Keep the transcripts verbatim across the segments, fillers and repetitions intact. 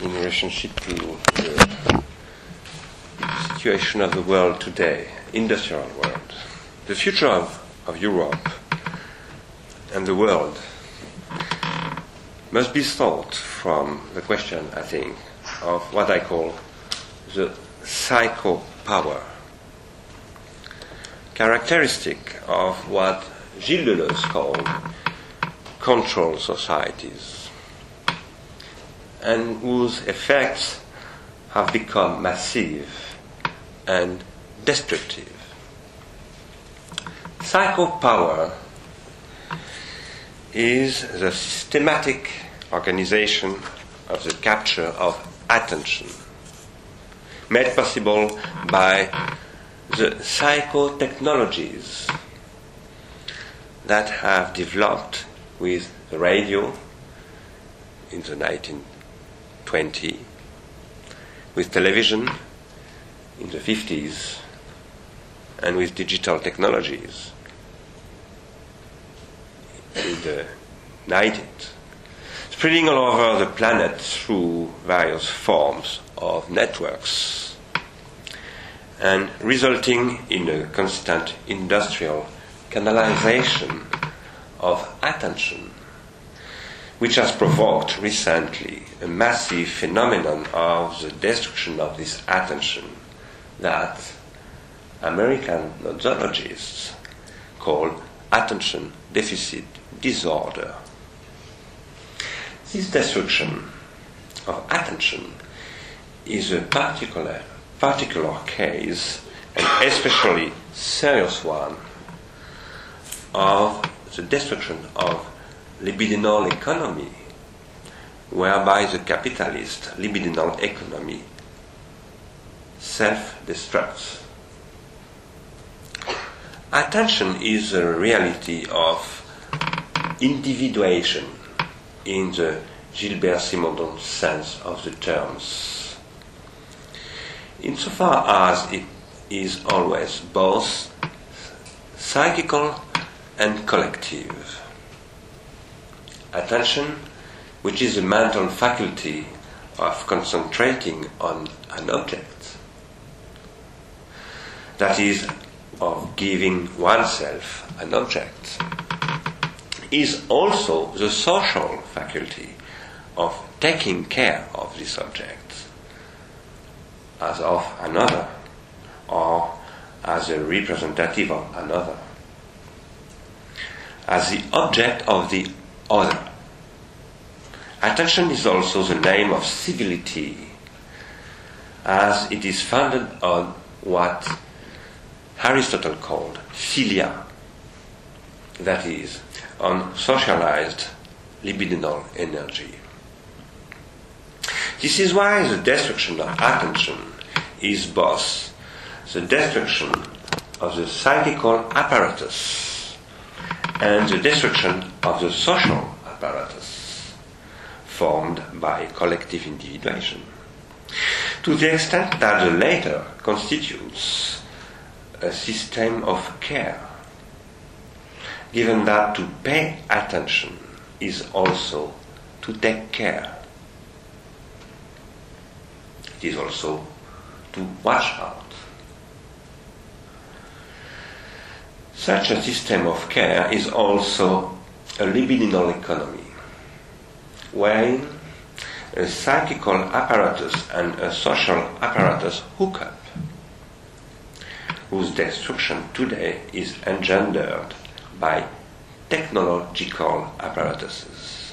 in relationship to the situation of the world today, industrial world. The future of, of Europe and the world must be thought from the question, I think, of what I call the psychopower, characteristic of what Gilles Deleuze called control societies, and whose effects have become massive and destructive. Psychopower is the systematic organization of the capture of attention, made possible by the psychotechnologies that have developed with the radio in the nineteen twenties, with television in the fifties, and with digital technologies in the nineties, spreading all over the planet through various forms of networks, and resulting in a constant industrial canalization of attention, which has provoked recently a massive phenomenon of the destruction of this attention that American nodologists call attention deficit disorder. This destruction of attention is a particular, particular case, and especially serious one, of the destruction of libidinal economy, whereby the capitalist libidinal economy self-destructs. Attention is a reality of individuation in the Gilbert Simondon sense of the terms, insofar as it is always both psychical and collective. Attention, which is the mental faculty of concentrating on an object, that is, of giving oneself an object, is also the social faculty of taking care of this object, as of another, or as a representative of another, as the object of the other. Attention is also the name of civility, as it is founded on what Aristotle called philia, that is, on socialized libidinal energy. This is why the destruction of attention is both the destruction of the psychical apparatus and the destruction of the social apparatus formed by collective individuation, to the extent that the latter constitutes a system of care, given that to pay attention is also to take care. It is also to watch out. Such a system of care is also a libidinal economy, wherein a psychical apparatus and a social apparatus hook up, whose destruction today is engendered by technological apparatuses.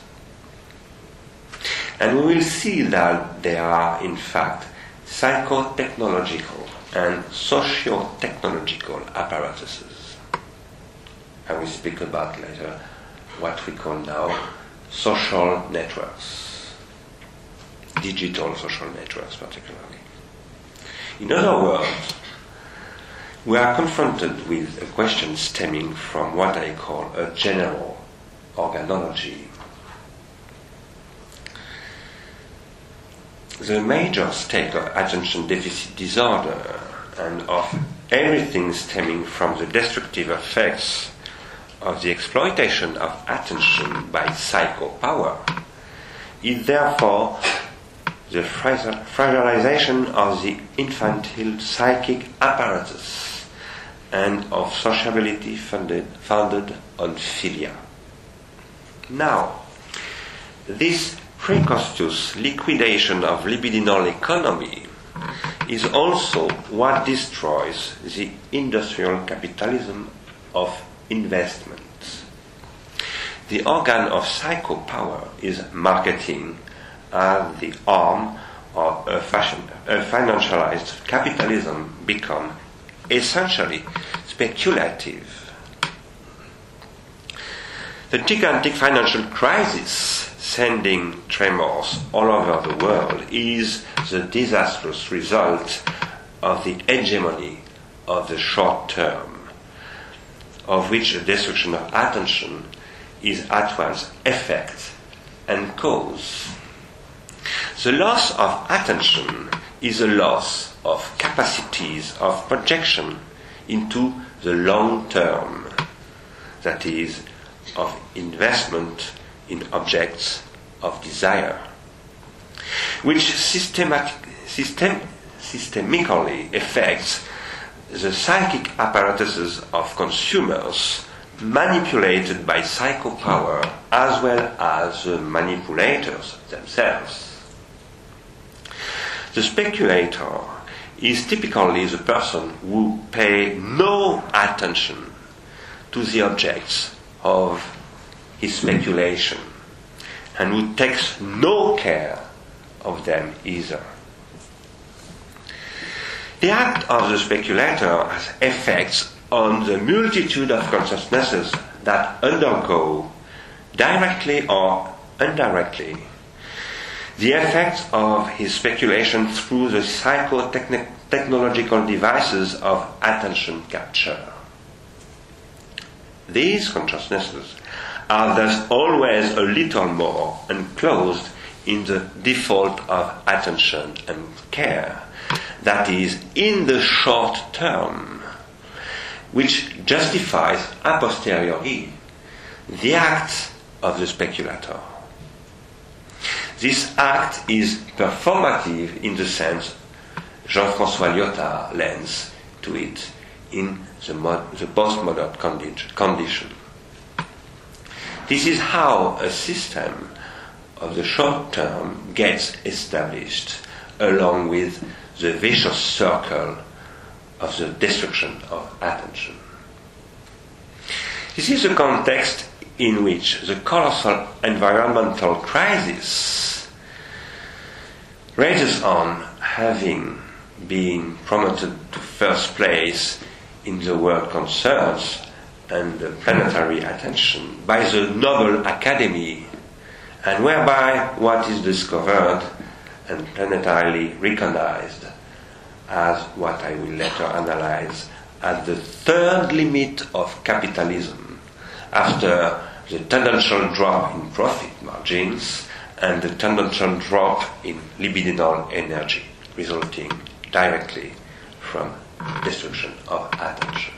And we will see that there are, in fact, psychotechnological and socio-technological apparatuses. I will speak about later what we call now social networks, digital social networks particularly. In other words, we are confronted with a question stemming from what I call a general organology. The major state of attention deficit disorder, and of everything stemming from the destructive effects of the exploitation of attention by psychopower, is therefore the fragilization of the infantile psychic apparatus and of sociability funded, founded on philia. Now, this precocious liquidation of libidinal economy is also what destroys the industrial capitalism of investments. The organ of psychopower is marketing as the arm of a, fashion, a financialized capitalism become essentially speculative. The gigantic financial crisis sending tremors all over the world is the disastrous result of the hegemony of the short term, of which the destruction of attention is at once effect and cause. The loss of attention is a loss of capacities of projection into the long term, that is, of investment in objects of desire, which systematic, system, systemically affects the psychic apparatuses of consumers manipulated by psychopower as well as the manipulators themselves. The speculator is typically the person who pays no attention to the objects of his speculation, and who takes no care of them either. The act of the speculator has effects on the multitude of consciousnesses that undergo, directly or indirectly, the effects of his speculation through the psychotechnological devices of attention capture. These consciousnesses are thus always a little more enclosed in the default of attention and care, that is, in the short term, which justifies a posteriori the act of the speculator. This act is performative in the sense Jean-Francois Lyotard lends to it in the, mod- the postmodern condi- condition. This is how a system of the short term gets established, along with the vicious circle of the destruction of attention. This is the context in which the colossal environmental crisis rages on, having been promoted to first place in the world concerns and the planetary attention by the Nobel Academy, and whereby what is discovered and planetarily recognized as what I will later analyze as the third limit of capitalism, after the tendential drop in profit margins and the tendential drop in libidinal energy resulting directly from destruction of attention.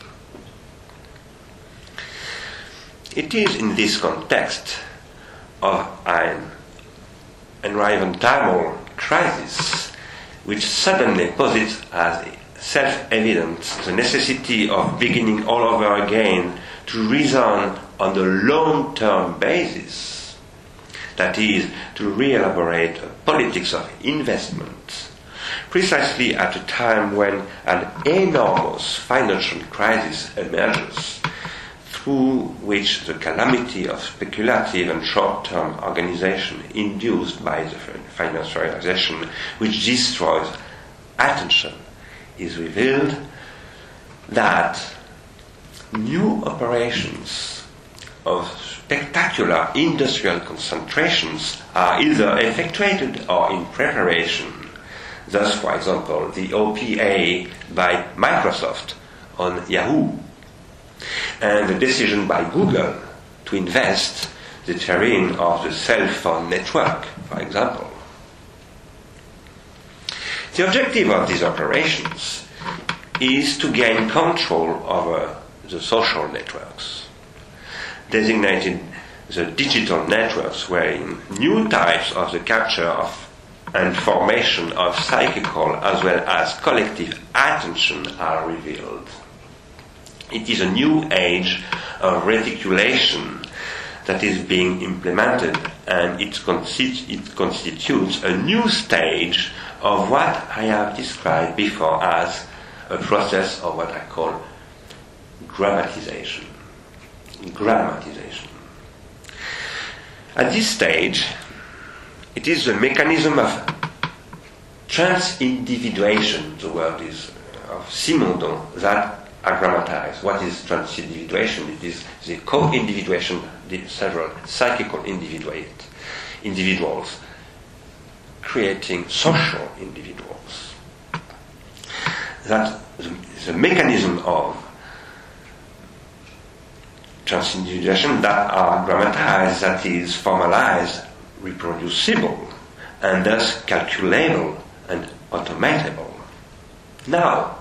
It is in this context of an environmental crisis which suddenly posits as self-evident the necessity of beginning all over again to reason on the long-term basis, that is, to re-elaborate a politics of investment, precisely at a time when an enormous financial crisis emerges, through which the calamity of speculative and short-term organization induced by the financialization, which destroys attention, is revealed that new operations of spectacular industrial concentrations are either effectuated or in preparation. Thus, for example, the O P A by Microsoft on Yahoo, and the decision by Google to invest the terrain of the cell phone network, for example. The objective of these operations is to gain control over the social networks, designated the digital networks, wherein new types of the capture of and formation of psychical as well as collective attention are revealed. It is a new age of reticulation that is being implemented, and it, constitu- it constitutes a new stage of what I have described before as a process of what I call grammatization. Grammatization. At this stage, it is the mechanism of transindividuation, the word is of Simondon, that are grammatized. What is transindividuation? It is the co-individuation, the several psychical individuate, individuals creating social individuals. That the, the mechanism of transindividuation that are grammatized, that is formalized, reproducible, and thus calculable and automatable. Now,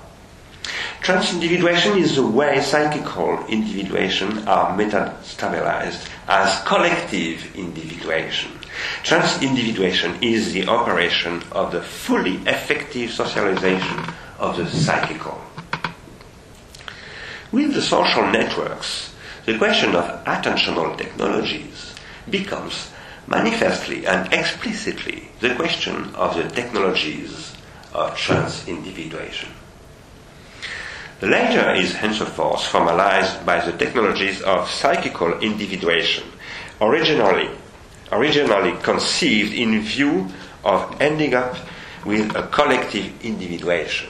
transindividuation is the way psychical individuation are metastabilized as collective individuation. Transindividuation is the operation of the fully effective socialization of the psychical. With the social networks, the question of attentional technologies becomes manifestly and explicitly the question of the technologies of transindividuation. The latter is henceforth formalized by the technologies of psychical individuation, originally, originally conceived in view of ending up with a collective individuation,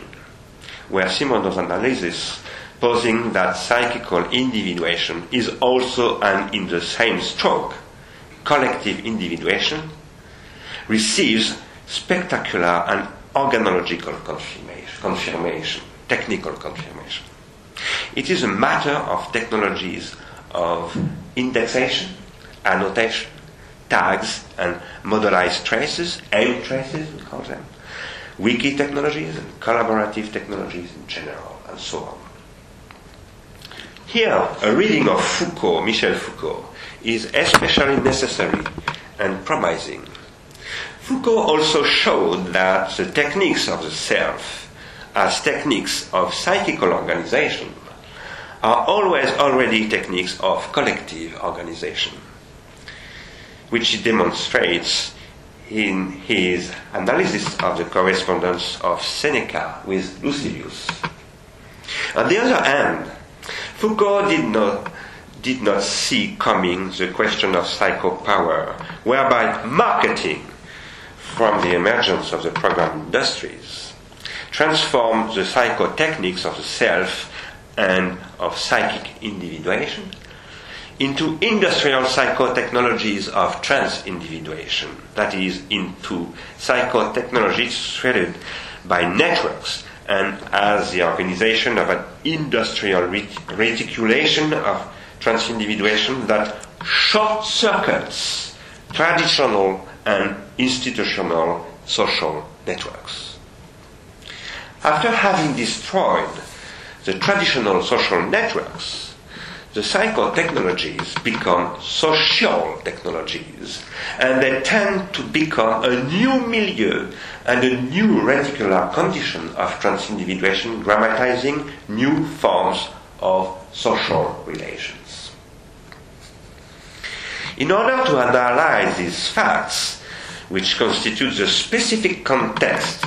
where Simondon's analysis posing that psychical individuation is also an in the same stroke collective individuation receives spectacular and organological confirmation, confirmation, technical confirmation. It is a matter of technologies of indexation, annotation, tags and modelized traces, aim traces we call them, wiki technologies and collaborative technologies in general, and so on. Here, a reading of Foucault, Michel Foucault, is especially necessary and promising. Foucault also showed that the techniques of the self, as techniques of psychical organization, are always already techniques of collective organization, which he demonstrates in his analysis of the correspondence of Seneca with Lucilius. On the other hand, Foucault did not did not see coming the question of psychopower, whereby marketing, from the emergence of the program industries, transformed the psychotechniques of the self and of psychic individuation into industrial psychotechnologies of transindividuation, that is, into psychotechnologies threaded by networks and as the organization of an industrial reticulation of transindividuation that short-circuits traditional and institutional social networks. After having destroyed the traditional social networks, the psychotechnologies become social technologies, and they tend to become a new milieu and a new reticular condition of transindividuation, grammatizing new forms of social relations. In order to analyze these facts, which constitute the specific context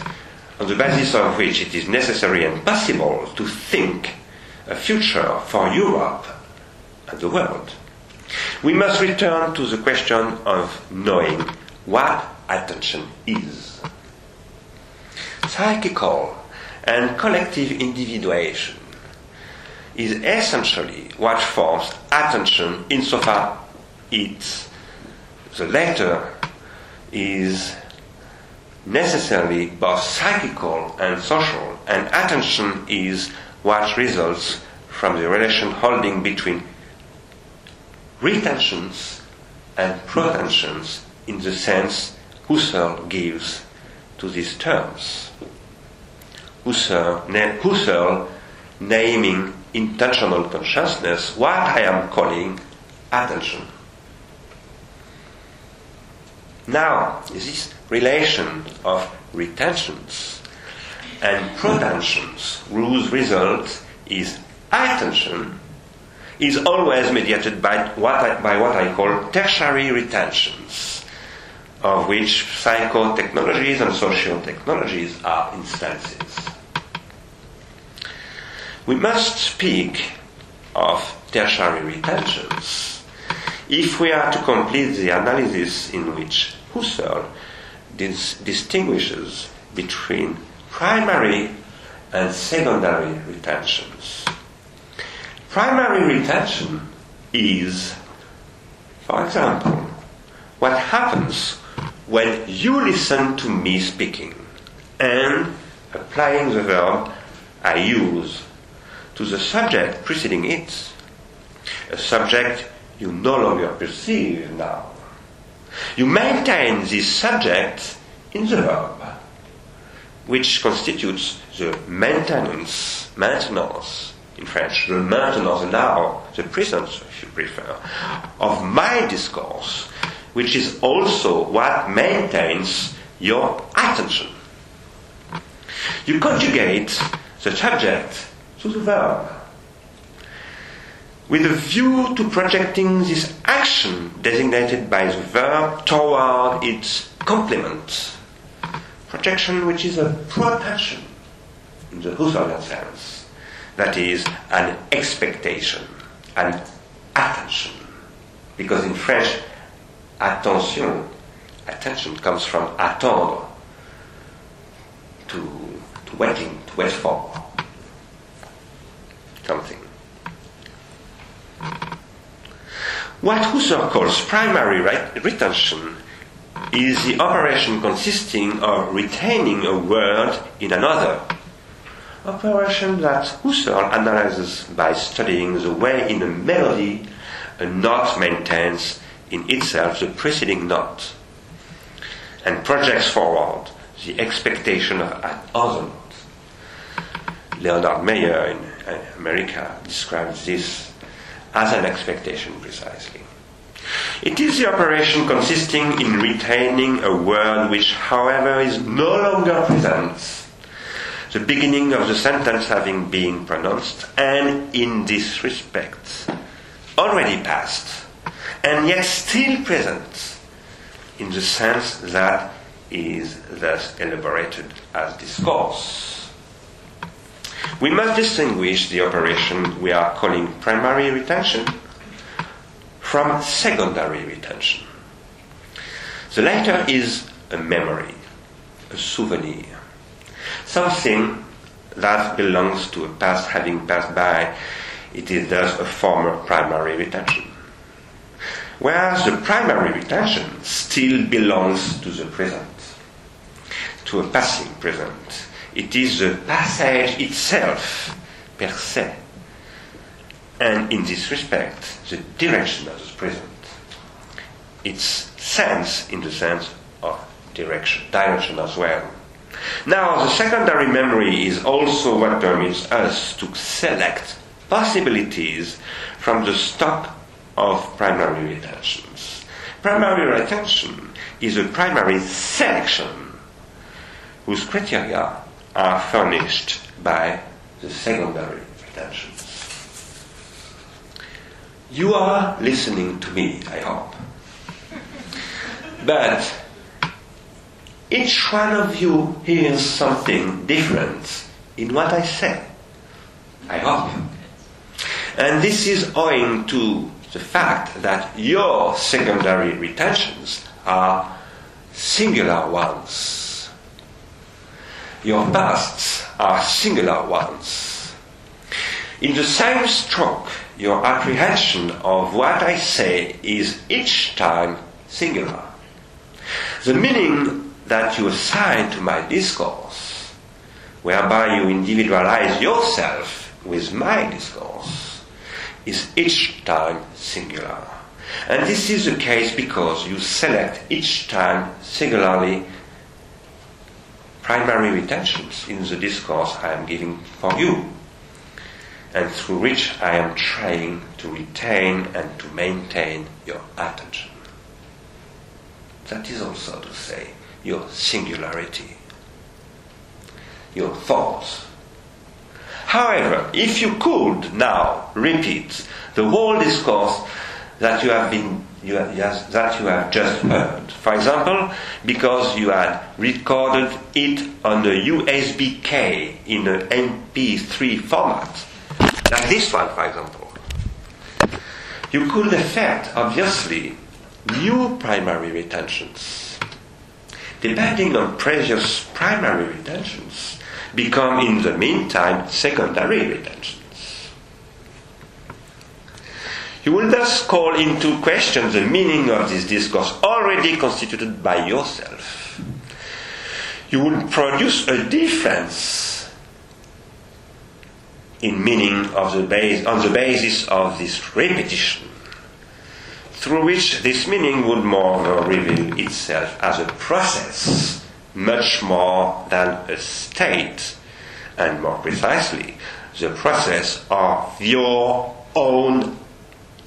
on the basis of which it is necessary and possible to think a future for Europe and the world, we must return to the question of knowing what attention is. Psychical and collective individuation is essentially what forms attention, insofar it's the latter is necessarily both psychical and social, and attention is what results from the relation holding between retentions and protensions in the sense Husserl gives to these terms. Husserl, na- Husserl naming intentional consciousness what I am calling attention. Now, this relation of retentions and protensions whose result is attention is always mediated by what I, by what I call tertiary retentions, of which psychotechnologies and social technologies are instances. We must speak of tertiary retentions if we are to complete the analysis in which Husserl dis- distinguishes between primary and secondary retentions. Primary retention is, for example, what happens when you listen to me speaking and applying the verb I use to the subject preceding it, a subject you no longer perceive now. You maintain this subject in the verb, which constitutes the maintenance, maintenance, in French, the maintenance now, the present, if you prefer, of my discourse, which is also what maintains your attention. You conjugate the subject to the verb, with a view to projecting this action designated by the verb toward its complement. Projection which is a protension in the Husserlian sense, that is an expectation, an attention. Because in French, attention, attention comes from attendre, to, to waiting, to wait for something. What Husserl calls primary ret- retention is the operation consisting of retaining a word in another, operation that Husserl analyzes by studying the way in a melody a note maintains in itself the preceding note and projects forward the expectation of another note. Leonard Meyer in America describes this as an expectation precisely. It is the operation consisting in retaining a word which, however, is no longer present, the beginning of the sentence having been pronounced, and in this respect, already past, and yet still present, in the sense that is thus elaborated as discourse. We must distinguish the operation we are calling primary retention from secondary retention. The latter is a memory, a souvenir, something that belongs to a past having passed by. It is thus a former primary retention. Whereas the primary retention still belongs to the present, to a passing present. It is the passage itself, per se, and in this respect, the direction of the present. Its sense, in the sense of direction, direction as well. Now, the secondary memory is also what permits us to select possibilities from the stock of primary retentions. Primary retention is a primary selection whose criteria are furnished by the secondary retentions. You are listening to me, I hope. But each one of you hears something different in what I say, I hope. And this is owing to the fact that your secondary retentions are singular ones. Your pasts are singular ones. In the same stroke, your apprehension of what I say is each time singular. The meaning that you assign to my discourse, whereby you individualize yourself with my discourse, is each time singular. And this is the case because you select each time singularly primary retentions in the discourse I am giving for you, and through which I am trying to retain and to maintain your attention. that is also to say your singularity, your thoughts. However, if you could now repeat the whole discourse that you have been you have, yes, that you have just heard, for example, because you had recorded it on a U S B K in an M P three format, like this one, for example, you could affect, obviously, new primary retentions, depending on previous primary retentions, become in the meantime secondary retentions. You will thus call into question the meaning of this discourse already constituted by yourself. You will produce a difference in meaning of the base, on the basis of this repetition, through which this meaning would moreover reveal itself as a process much more than a state, and more precisely, the process of your own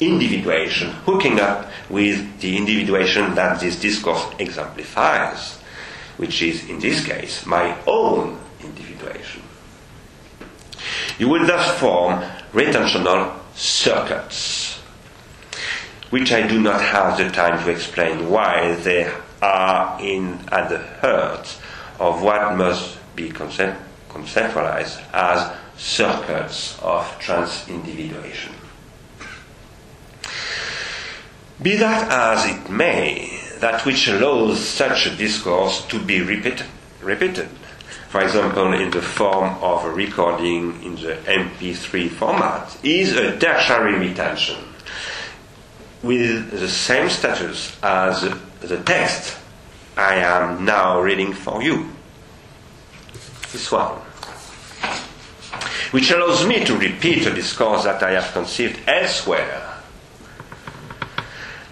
individuation, hooking up with the individuation that this discourse exemplifies, which is, in this case, my own individuation. You will thus form retentional circuits, which I do not have the time to explain why they are in at the heart of what must be concept- conceptualized as circuits of transindividuation. Be that as it may, that which allows such a discourse to be repeat- repeated, for example in the form of a recording in the M P three format, is a tertiary retention, with the same status as the text I am now reading for you, this one, which allows me to repeat a discourse that I have conceived elsewhere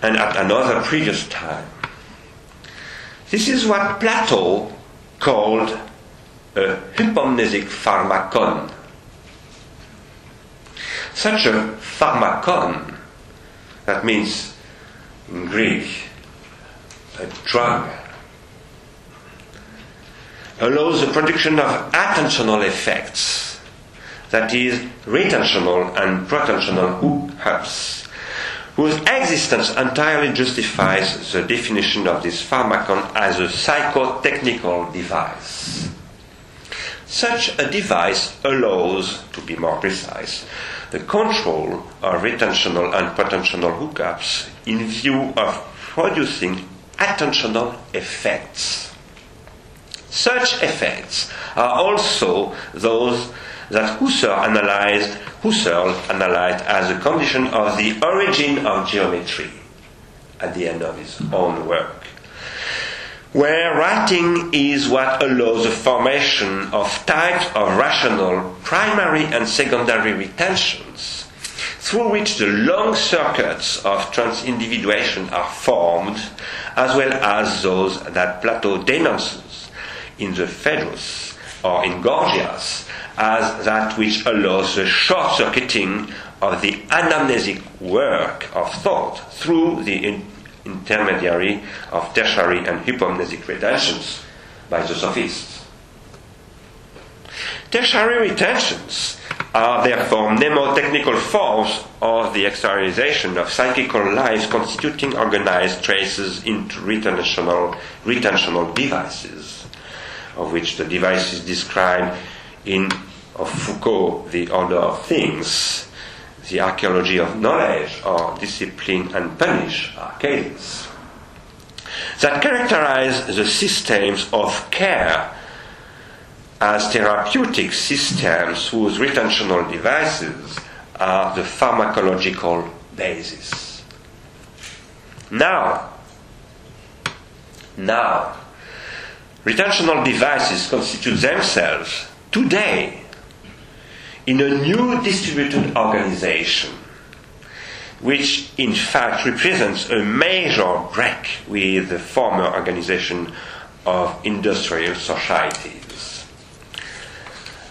and at another previous time. This is what Plato called a hypomnesic pharmakon. Such a pharmakon, that means, in Greek, a drug, allows the production of attentional effects, that is, retentional and protensional hookups, whose existence entirely justifies the definition of this pharmacon as a psychotechnical device. Such a device allows, to be more precise, the control of retentional and potential hookups in view of producing attentional effects. Such effects are also those that Husserl analyzed, Husserl analyzed as a condition of the origin of geometry at the end of his own work, where writing is what allows the formation of types of rational primary and secondary retentions, through which the long circuits of transindividuation are formed, as well as those that Plato denounces in the Phaedrus or in Gorgias as that which allows the short-circuiting of the anamnesic work of thought through the in- intermediary of tertiary and hypomnesic retentions by the sophists. Tertiary retentions are therefore mnemotechnical forms of the externalization of psychical lives, constituting organized traces into retentional, retentional devices, of which the devices described in of Foucault, the order of things, the archaeology of knowledge, or discipline and punish, arcades, that characterize the systems of care as therapeutic systems whose retentional devices are the pharmacological basis. Now, now, retentional devices constitute themselves today in a new distributed organization, which in fact represents a major break with the former organization of industrial societies.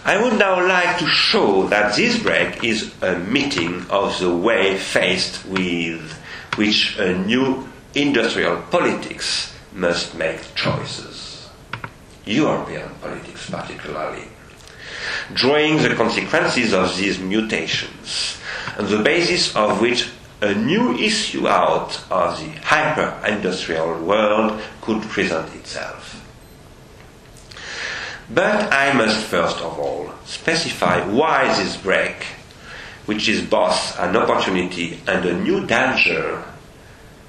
I would now like to show that this break is a meeting of the way faced with which a new industrial politics must make choices. European politics particularly, drawing the consequences of these mutations, on the basis of which a new issue out of the hyper-industrial world could present itself. But I must first of all specify why this break, which is both an opportunity and a new danger.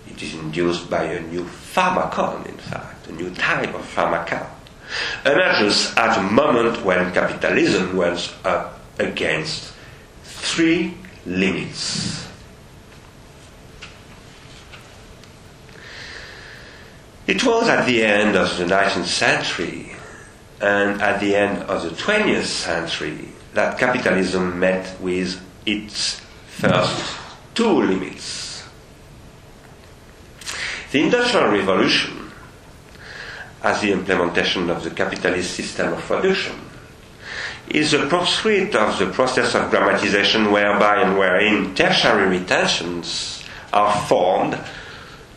It is induced by a new pharmacon, in fact, a new type of pharmacon, emerges at a moment when capitalism runs up against three limits. It was at the end of the nineteenth century and at the end of the twentieth century that capitalism met with its first two limits. The Industrial Revolution, as the implementation of the capitalist system of production, is the pursuit of the process of grammatization whereby and wherein tertiary retentions are formed,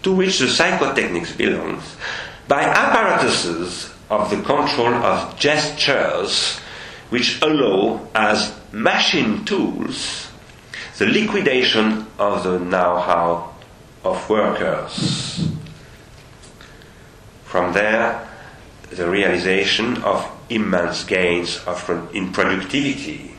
to which the psychotechnics belongs, by apparatuses of the control of gestures which allow, as machine tools, the liquidation of the know-how of workers. From there, the realization of immense gains of, in productivity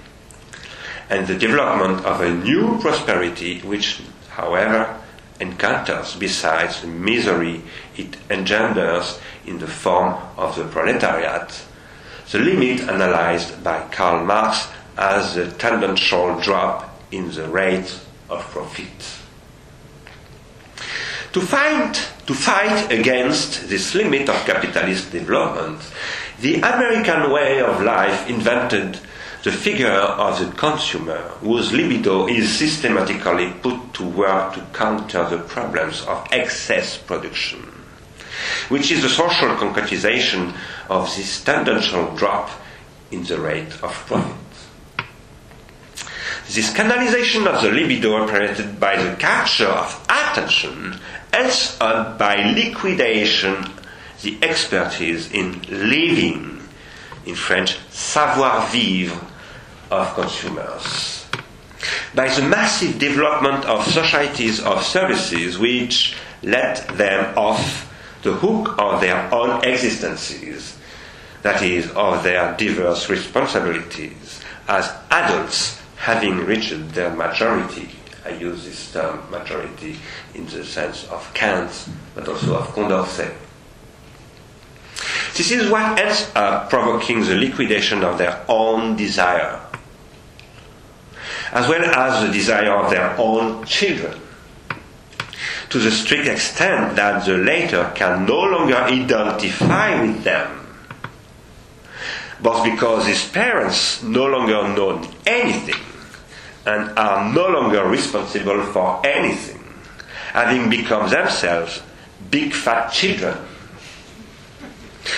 and the development of a new prosperity which, however, encounters, besides the misery it engenders in the form of the proletariat, the limit analyzed by Karl Marx as the tendential drop in the rate of profit. To fight, to fight against this limit of capitalist development, the American way of life invented the figure of the consumer, whose libido is systematically put to work to counter the problems of excess production, which is the social concretization of this tendential drop in the rate of profit. This canalization of the libido operated by the capture of attention ends up by liquidation the expertise in living, in French, savoir-vivre, of consumers, by the massive development of societies of services which let them off the hook of their own existences, that is, of their diverse responsibilities, as adults having reached their majority. I use this term majority in the sense of Kant, but also of Condorcet. This is what ends up provoking the liquidation of their own desire, as well as the desire of their own children, to the strict extent that the latter can no longer identify with them, both because these parents no longer know anything and are no longer responsible for anything, having become themselves big fat children,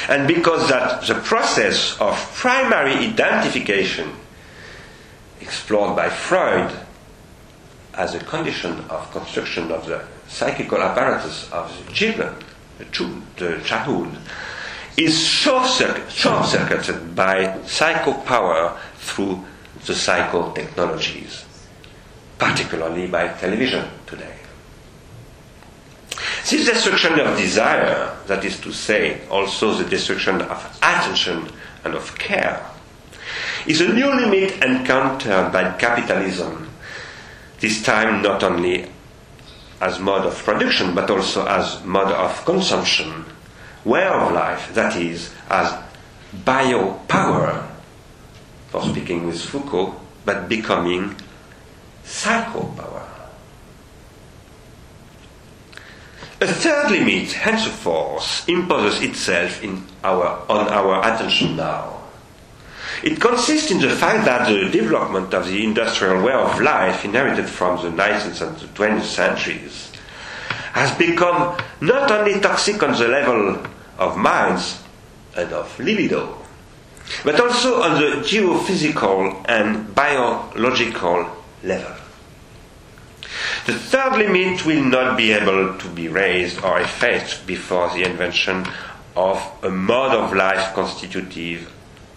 and because that the process of primary identification explored by Freud as a condition of construction of the psychical apparatus of the children, the childhood, is short-circuited by psychopower through the psychotechnologies, particularly by television today. This destruction of desire, that is to say, also the destruction of attention and of care, is a new limit encountered by capitalism, this time not only as mode of production, but also as mode of consumption, way of life, that is, as biopower, for speaking with Foucault, but becoming psychopower. A third limit, henceforth, imposes itself in our, on our attention now. It consists in the fact that the development of the industrial way of life inherited from the nineteenth and the twentieth centuries has become not only toxic on the level of minds and of libido, but also on the geophysical and biological level. The third limit will not be able to be raised or effaced before the invention of a mode of life constitutive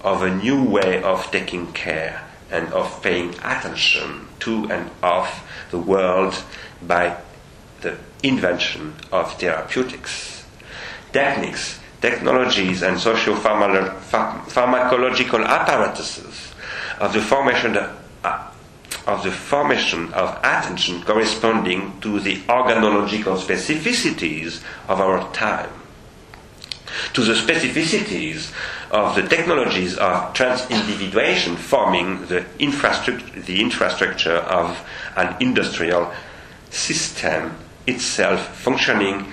of a new way of taking care and of paying attention to and of the world by the invention of therapeutics. Techniques, technologies and socio-pharmacological apparatuses of the formation of the formation of attention corresponding to the organological specificities of our time, to the specificities of the technologies of transindividuation forming the infrastructure, the infrastructure of an industrial system itself functioning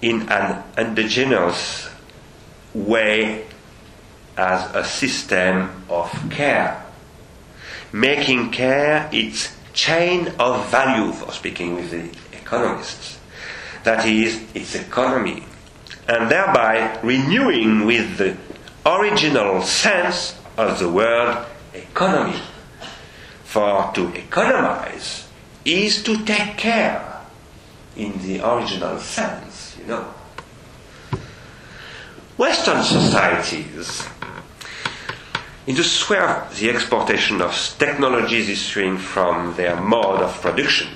in an endogenous way as a system of care, making care its chain of value, for speaking with the economists, that is, its economy, and thereby renewing with the original sense of the word economy. For to economize is to take care in the original sense, you know. Western societies, in the sphere of the exportation of technologies issuing from their mode of production,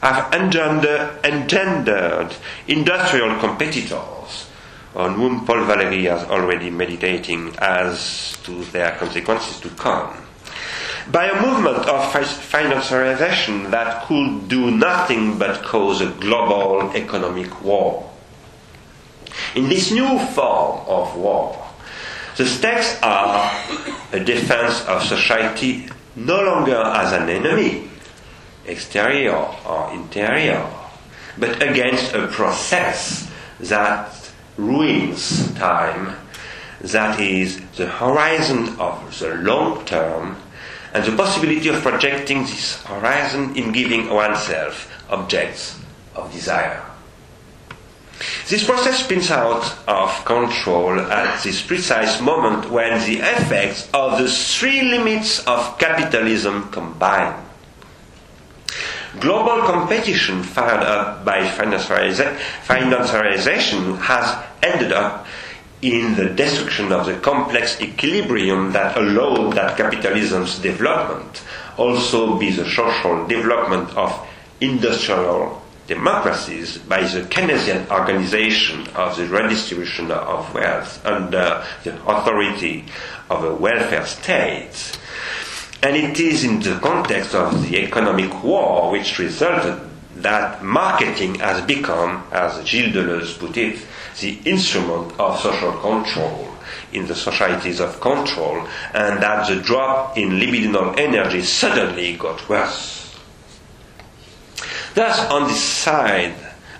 have engender, engendered industrial competitors, on whom Paul Valéry is already meditating as to their consequences to come, by a movement of financiarization that could do nothing but cause a global economic war. In this new form of war, the stakes are a defense of society no longer as an enemy, exterior or interior, but against a process that ruins time, that is the horizon of the long term, and the possibility of projecting this horizon in giving oneself objects of desire. This process spins out of control at this precise moment when the effects of the three limits of capitalism combine. Global competition fired up by financiarization has ended up in the destruction of the complex equilibrium that allowed that capitalism's development also be the social development of industrial democracies by the Keynesian organization of the redistribution of wealth under the authority of a welfare state. And it is in the context of the economic war which resulted that marketing has become, as Gilles Deleuze put it, the instrument of social control in the societies of control, and that the drop in libidinal energy suddenly got worse. Thus, on this side,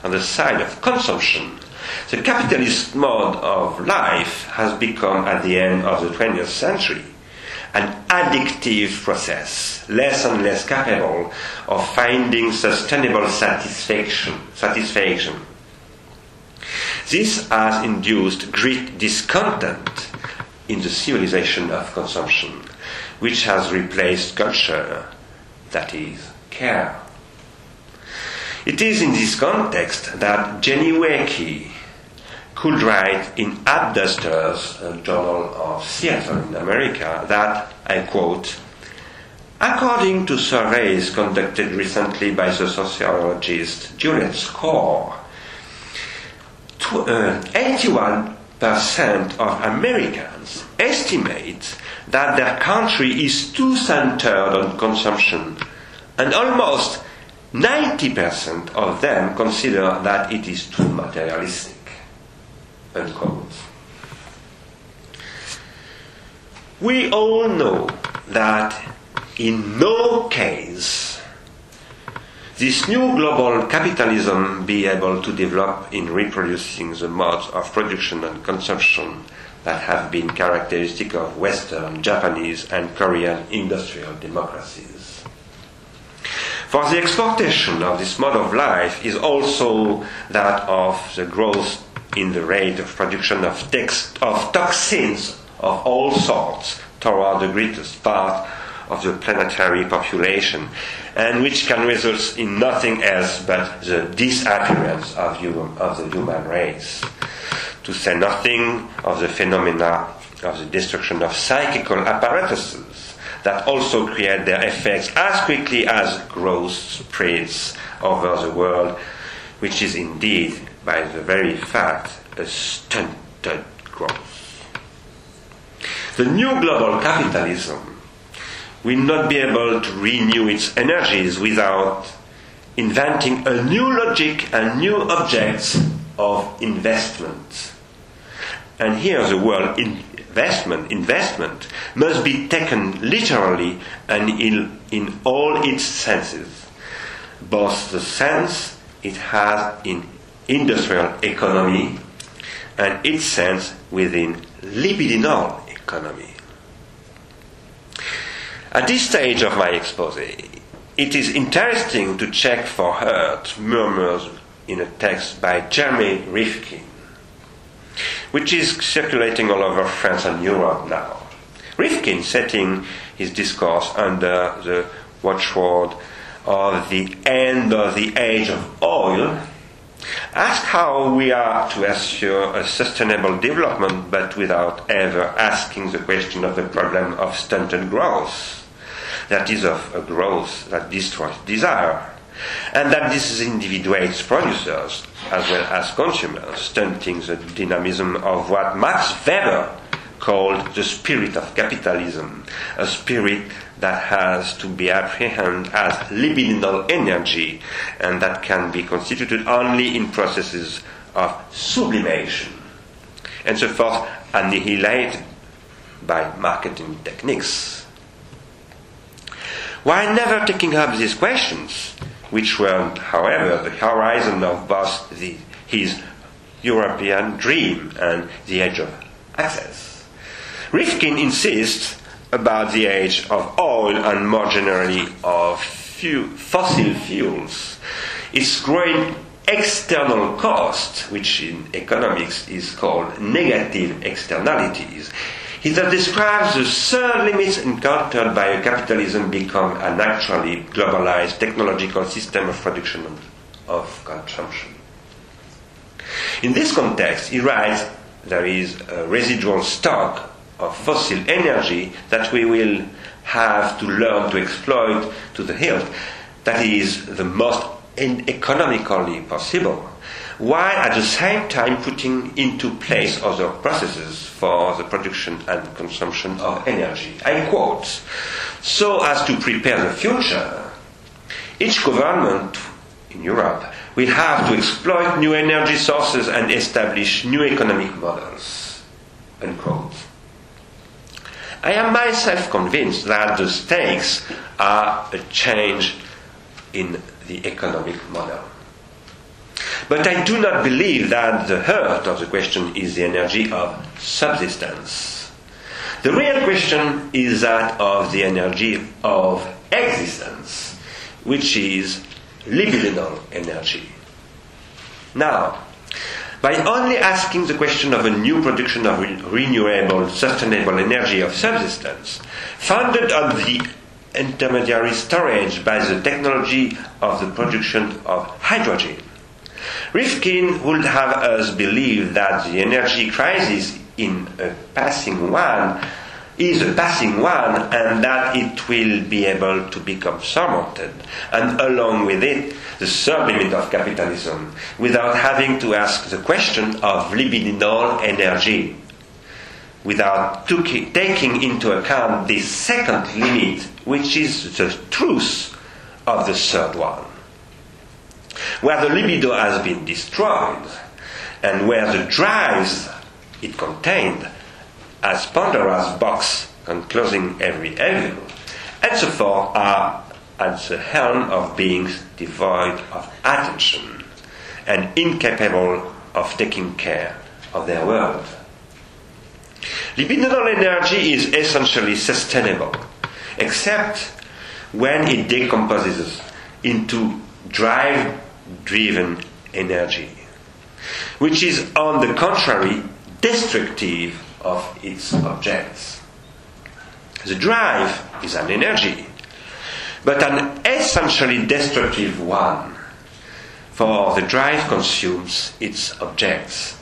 on the side of consumption, the capitalist mode of life has become, at the end of the twentieth century, an addictive process, less and less capable of finding sustainable satisfaction. satisfaction. This has induced great discontent in the civilization of consumption, which has replaced culture, that is, care. It is in this context that Jenny Wakey could write in Adbusters, a journal of theater in America, that, I quote, according to surveys conducted recently by the sociologist Juliet Schor, eighty-one percent of Americans estimate that their country is too centered on consumption, and almost ninety percent of them consider that it is too materialistic. Unquote. We all know that in no case this new global capitalism be able to develop in reproducing the modes of production and consumption that have been characteristic of Western, Japanese and Korean industrial democracies. For the exportation of this mode of life is also that of the growth in the rate of production of, text, of toxins of all sorts toward the greatest part of the planetary population, and which can result in nothing else but the disappearance of, human, of the human race. To say nothing of the phenomena of the destruction of psychical apparatuses that also create their effects as quickly as growth spreads over the world, which is indeed, by the very fact, a stunted growth. The new global capitalism will not be able to renew its energies without inventing a new logic and new objects of investment. And here the word investment, investment must be taken literally and in, in all its senses, both the sense it has in industrial economy and its sense within libidinal economy. At this stage of my expose, it is interesting to check for hurt murmurs in a text by Jeremy Rifkin, which is circulating all over France and Europe now. Rifkin setting his discourse under the watchword of the end of the age of oil, ask how we are to assure a sustainable development but without ever asking the question of the problem of stunted growth, that is, of a growth that destroys desire, and that this individuates producers as well as consumers, stunting the dynamism of what Max Weber called the spirit of capitalism, a spirit that has to be apprehended as libidinal energy and that can be constituted only in processes of sublimation, and so forth, annihilated by marketing techniques. While never taking up these questions, which were, however, the horizon of both the, his European dream and the age of access, Rifkin insists about the age of oil and more generally of fuel, fossil fuels, its growing external cost, which in economics is called negative externalities. He that describes the third limits encountered by a capitalism become an actually globalized technological system of production and of consumption. In this context, he writes, there is a residual stock of fossil energy that we will have to learn to exploit to the hilt, that is the most economically possible, while at the same time putting into place other processes for the production and consumption of energy. I quote, so as to prepare the future, each government in Europe will have to exploit new energy sources and establish new economic models, unquote. I am myself convinced that the stakes are a change in the economic model. But I do not believe that the heart of the question is the energy of subsistence. The real question is that of the energy of existence, which is libidinal energy. Now, by only asking the question of a new production of re- renewable, sustainable energy of subsistence, founded on the intermediary storage by the technology of the production of hydrogen, Rifkin would have us believe that the energy crisis in a passing one is a passing one and that it will be able to become surmounted, and along with it the sublimit of capitalism, without having to ask the question of libidinal energy, without took- taking into account this second limit, which is the truth of the third one. Where the libido has been destroyed, and where the drives it contained, as Pandora's box enclosing every evil, and so forth, are at the helm of beings devoid of attention and incapable of taking care of their world. Libidinal energy is essentially sustainable, except when it decomposes into drive-driven energy, which is, on the contrary, destructive of its objects. The drive is an energy, but an essentially destructive one, for the drive consumes its objects,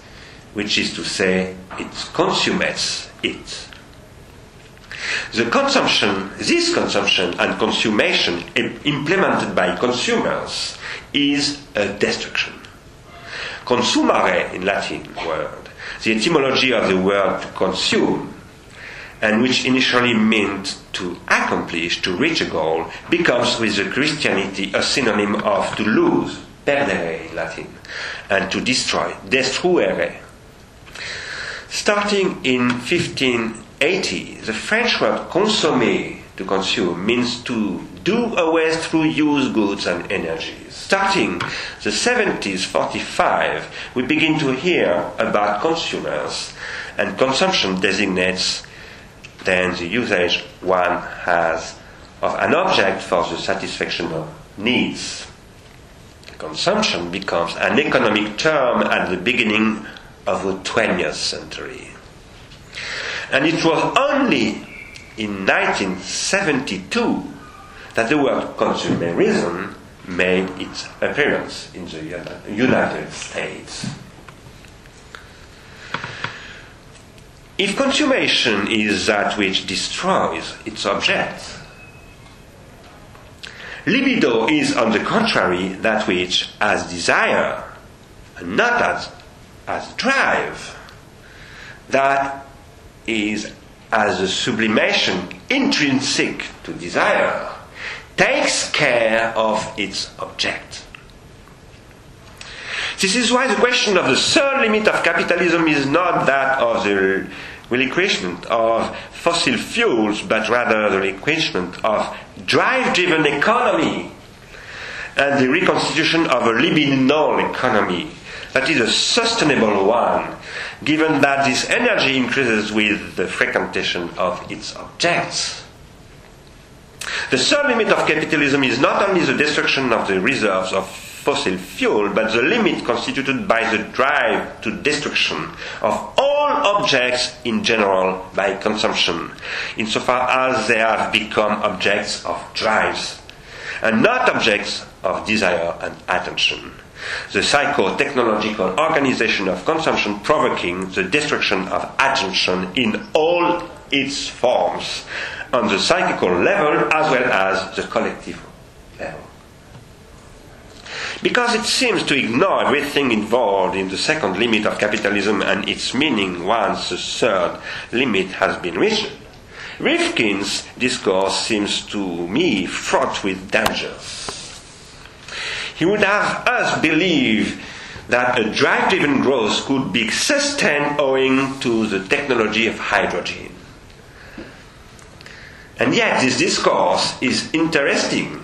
which is to say, it consummates it. The consumption, this consumption and consummation implemented by consumers is a destruction. Consumare, in Latin word, the etymology of the word to consume, and which initially meant to accomplish, to reach a goal, becomes with the Christianity a synonym of to lose, perdere in Latin, and to destroy, destruere. Starting in fifteen eighty, the French word consommer, to consume, means to do away through use goods and energies. Starting the seventies, forty-five, we begin to hear about consumers, and consumption designates then the usage one has of an object for the satisfaction of needs. Consumption becomes an economic term at the beginning of the twentieth century. And it was only in nineteen seventy-two that the word consumerism made its appearance in the United States. If consummation is that which destroys its object, libido is, on the contrary, that which as desire, and not as, as drive, that is as a sublimation intrinsic to desire, takes care of its object. This is why the question of the third limit of capitalism is not that of the relinquishment of fossil fuels, but rather the relinquishment of drive-driven economy and the reconstitution of a libidinal economy that is a sustainable one, given that this energy increases with the frequentation of its objects. The third limit of capitalism is not only the destruction of the reserves of fossil fuel, but the limit constituted by the drive to destruction of all objects in general by consumption, insofar as they have become objects of drives, and not objects of desire and attention. The psycho-technological organization of consumption provoking the destruction of attention in all its forms, on the psychical level as well as the collective level. Because it seems to ignore everything involved in the second limit of capitalism and its meaning once the third limit has been reached, Rifkin's discourse seems to me fraught with dangers. He would have us believe that a drive-driven growth could be sustained owing to the technology of hydrogen. And yet this discourse is interesting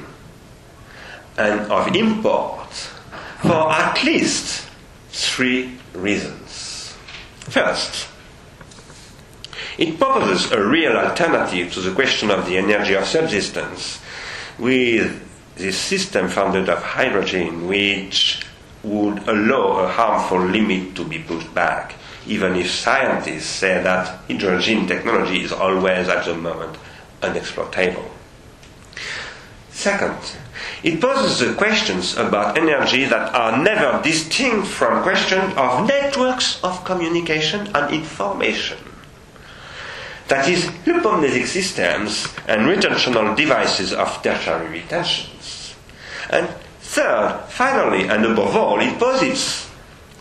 and of import for at least three reasons. First, it proposes a real alternative to the question of the energy of subsistence with this system founded of hydrogen, which would allow a harmful limit to be pushed back, even if scientists say that hydrogen technology is always at the moment unexploitable. Second, it poses the questions about energy that are never distinct from questions of networks of communication and information. That is, hypomnesic systems and retentional devices of tertiary retentions. And third, finally, and above all, it posits,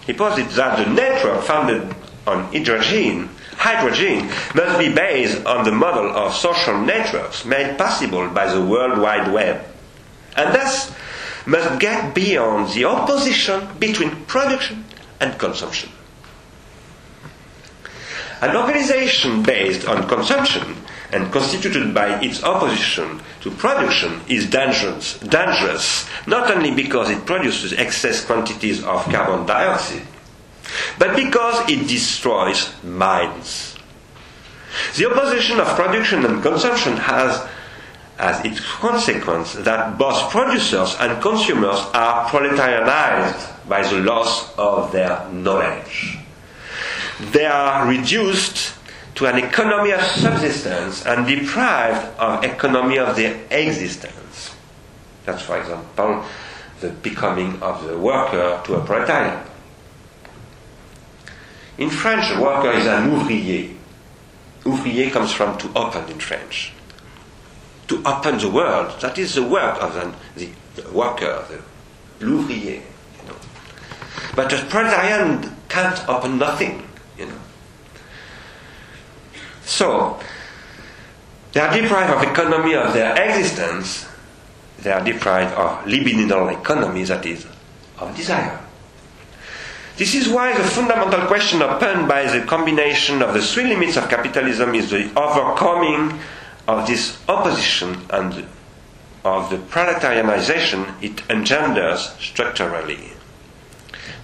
it posits that the network founded on hydrogen, hydrogen must be based on the model of social networks made possible by the World Wide Web, and thus must get beyond the opposition between production and consumption. An organization based on consumption and constituted by its opposition to production is dangerous, dangerous not only because it produces excess quantities of carbon dioxide, but because it destroys minds. The opposition of production and consumption has as its consequence that both producers and consumers are proletarianized by the loss of their knowledge. They are reduced to an economy of subsistence and deprived of economy of their existence. That's, for example, the becoming of the worker to a proletariat. In French, a worker is an ouvrier. Ouvrier comes from to open in French. To open the world, that is the work of an, the, the worker, the l'ouvrier. You know. But a proletarian can't open nothing. You know. So, they are deprived of economy of their existence. They are deprived of libidinal economy, that is, of desire. This is why the fundamental question opened by the combination of the three limits of capitalism is the overcoming of this opposition and of the proletarianization it engenders structurally.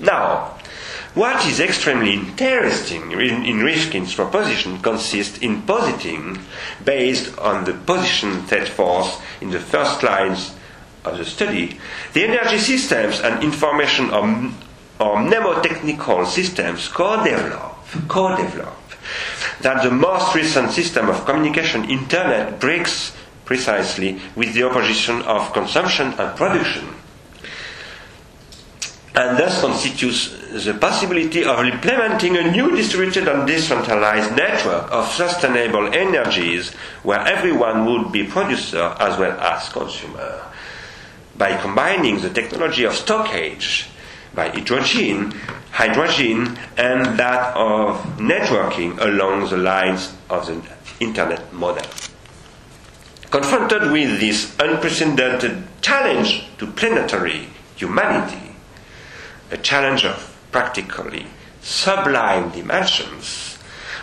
Now, what is extremely interesting in Rifkin's proposition consists in positing, based on the position set forth in the first lines of the study, the energy systems and information or, or mnemotechnical systems co-develop, co-develop, that the most recent system of communication, internet, breaks precisely with the opposition of consumption and production, and thus constitutes the possibility of implementing a new distributed and decentralized network of sustainable energies where everyone would be producer as well as consumer. By combining the technology of stockage by hydrogen, hydrogen and that of networking along the lines of the internet model. Confronted with this unprecedented challenge to planetary humanity, a challenge of practically sublime dimensions,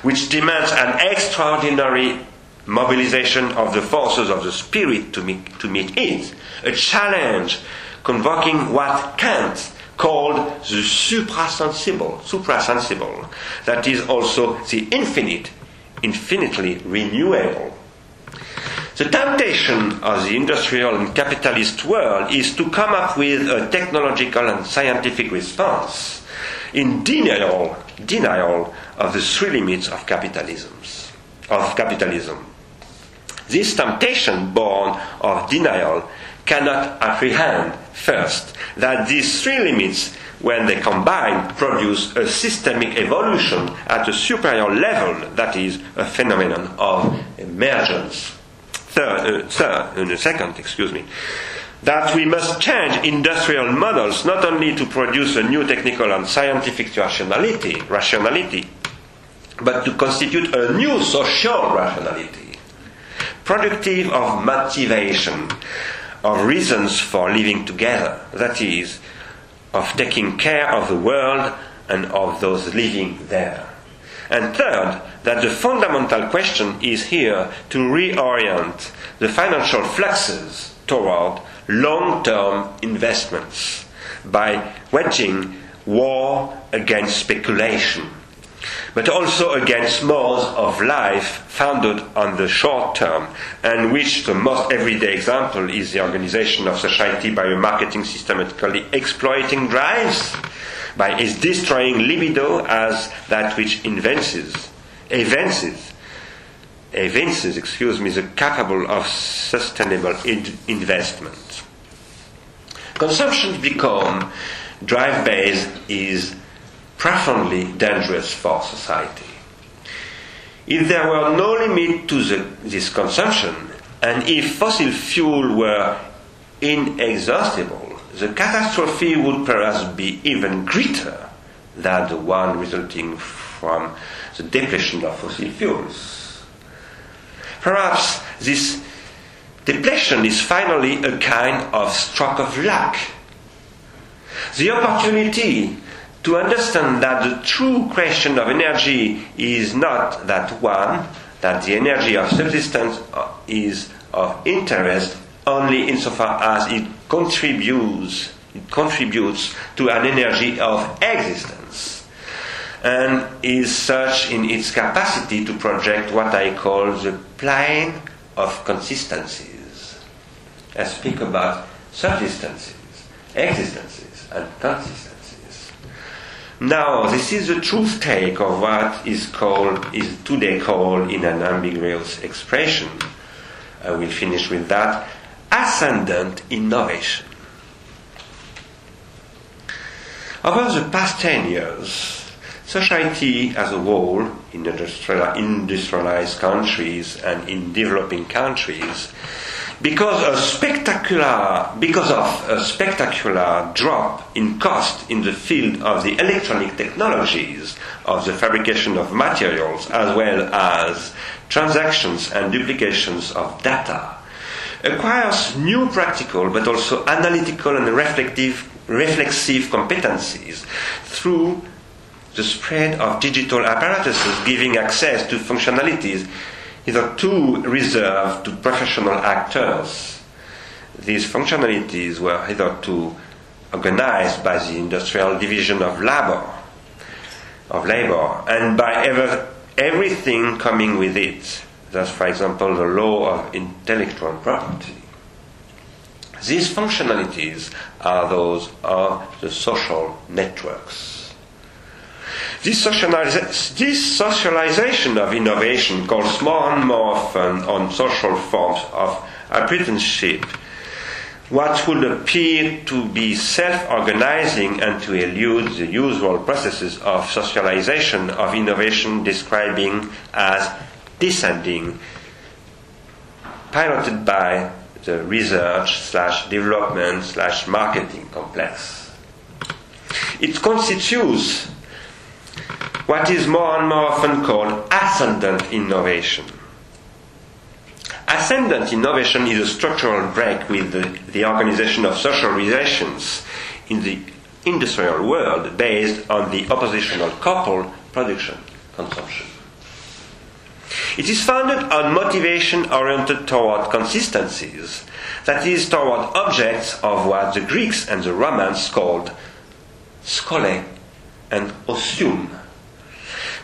which demands an extraordinary mobilization of the forces of the spirit to meet, to meet it, a challenge convoking what Kant called the suprasensible, suprasensible, that is also the infinite, infinitely renewable. The temptation of the industrial and capitalist world is to come up with a technological and scientific response in denial, denial of the three limits of capitalism, of capitalism. This temptation born of denial cannot apprehend, first, that these three limits, when they combine, produce a systemic evolution at a superior level, that is, a phenomenon of emergence. Third, uh, third in a second, excuse me, that we must change industrial models not only to produce a new technical and scientific rationality, rationality, but to constitute a new social rationality, productive of motivation, of reasons for living together, that is, of taking care of the world and of those living there. And third, that the fundamental question is here to reorient the financial fluxes toward long-term investments by waging war against speculation, but also against modes of life founded on the short term, and which the most everyday example is the organization of society by a marketing systematically exploiting drives, by its destroying libido as that which evinces, evinces, evinces, excuse me, the capable of sustainable in- investment. Consumption become drive-based is profoundly dangerous for society. If there were no limit to the, this consumption, and if fossil fuel were inexhaustible, the catastrophe would perhaps be even greater than the one resulting from the depletion of fossil fuels. Perhaps this depletion is finally a kind of stroke of luck. The opportunity to understand that the true question of energy is not that one, that the energy of subsistence is of interest only insofar as it contributes, it contributes to an energy of existence, and is such in its capacity to project what I call the plane of consistencies. I speak about subsistences, existences, and consistencies. Now, this is the truth take of what is called, is today called in an ambiguous expression, I will finish with that, ascendant innovation. Over the past ten years, society as a whole, in industrialized countries and in developing countries, because a spectacular, because of a spectacular drop in cost in the field of the electronic technologies, of the fabrication of materials, as well as transactions and duplications of data, acquires new practical but also analytical and reflective, reflexive competencies through the spread of digital apparatuses giving access to functionalities hitherto reserved to professional actors. These functionalities were hitherto organized by the industrial division of labor, of labor, and by ever, everything coming with it. That's, for example, the law of intellectual property. These functionalities are those of the social networks. This, socializa- this socialization of innovation calls more and more often on social forms of apprenticeship, what would appear to be self-organizing and to elude the usual processes of socialization of innovation, describing as descending, piloted by the research slash development slash marketing complex. It constitutes what is more and more often called ascendant innovation. Ascendant innovation is a structural break with the, the organization of social relations in the industrial world based on the oppositional couple, production, consumption. It is founded on motivation oriented toward consistencies, that is, toward objects of what the Greeks and the Romans called schole and osium,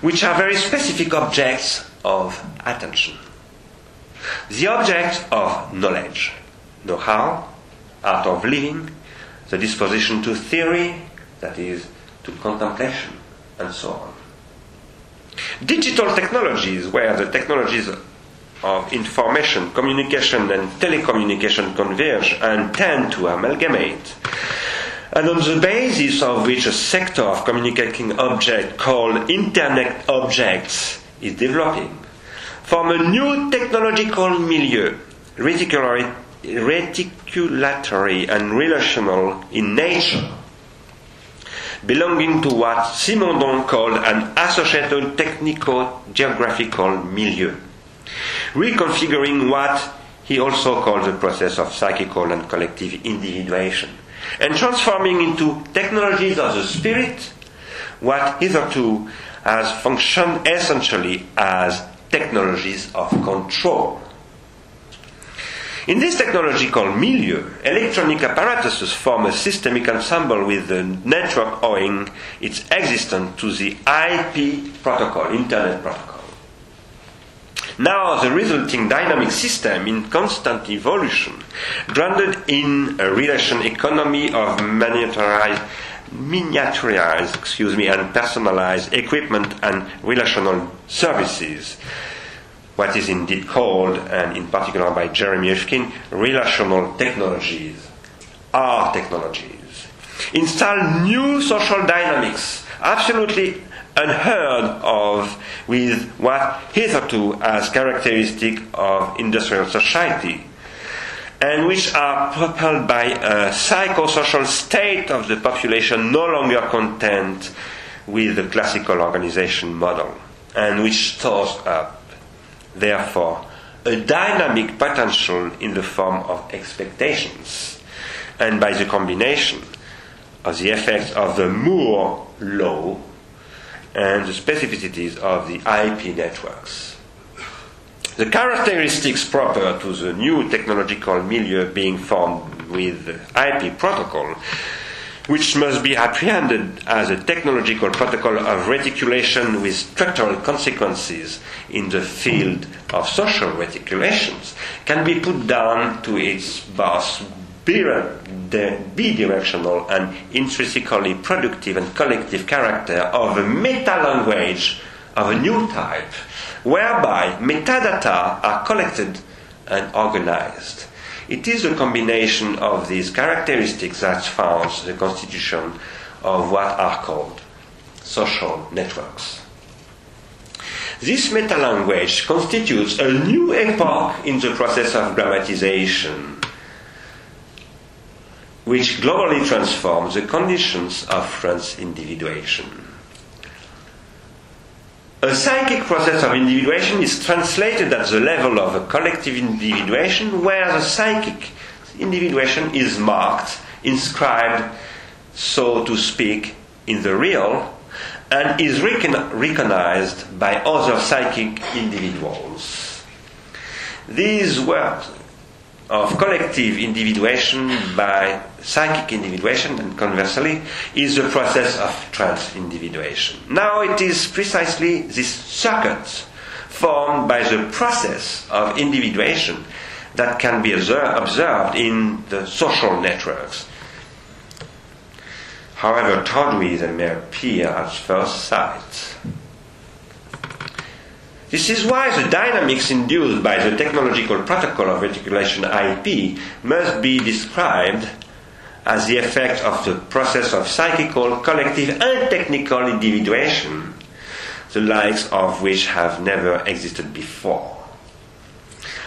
which are very specific objects of attention. The objects of knowledge, know-how, art of living, the disposition to theory, that is, to contemplation, and so on. Digital technologies, where the technologies of information, communication, and telecommunication converge and tend to amalgamate, and on the basis of which a sector of communicating objects called Internet objects is developing, form a new technological milieu, reticulatory, reticulatory and relational in nature, belonging to what Simondon called an associated technico-geographical milieu, reconfiguring what he also called the process of psychical and collective individuation, and transforming into technologies of the spirit what hitherto has functioned essentially as technologies of control. In this technological milieu, electronic apparatuses form a systemic ensemble with the network owing its existence to the I P protocol, Internet protocol. Now the resulting dynamic system in constant evolution, grounded in a relation economy of miniaturized, miniaturized, excuse me, and personalized equipment and relational services, what is indeed called, and in particular by Jeremy Rifkin, relational technologies, are technologies, install new social dynamics, absolutely unheard of with what hitherto as characteristic of industrial society, and which are propelled by a psychosocial state of the population no longer content with the classical organization model, and which stores up, therefore, a dynamic potential in the form of expectations, and by the combination of the effects of the Moore law and the specificities of the I P networks. The characteristics proper to the new technological milieu being formed with the I P protocol, which must be apprehended as a technological protocol of reticulation with structural consequences in the field of social reticulations, can be put down to its boss, bidirectional and intrinsically productive and collective character of a meta-language of a new type, whereby metadata are collected and organized. It is a combination of these characteristics that forms the constitution of what are called social networks. This metalanguage constitutes a new epoch in the process of grammatization, which globally transforms the conditions of France's individuation. A psychic process of individuation is translated at the level of a collective individuation, where the psychic individuation is marked, inscribed, so to speak, in the real, and is recon- recognized by other psychic individuals. These works of collective individuation by psychic individuation, and conversely, is the process of transindividuation. Now it is precisely this circuit formed by the process of individuation that can be observe, observed in the social networks, however tawdry they may appear at first sight. This is why the dynamics induced by the technological protocol of articulation I P must be described as the effect of the process of psychical, collective and technical individuation, the likes of which have never existed before.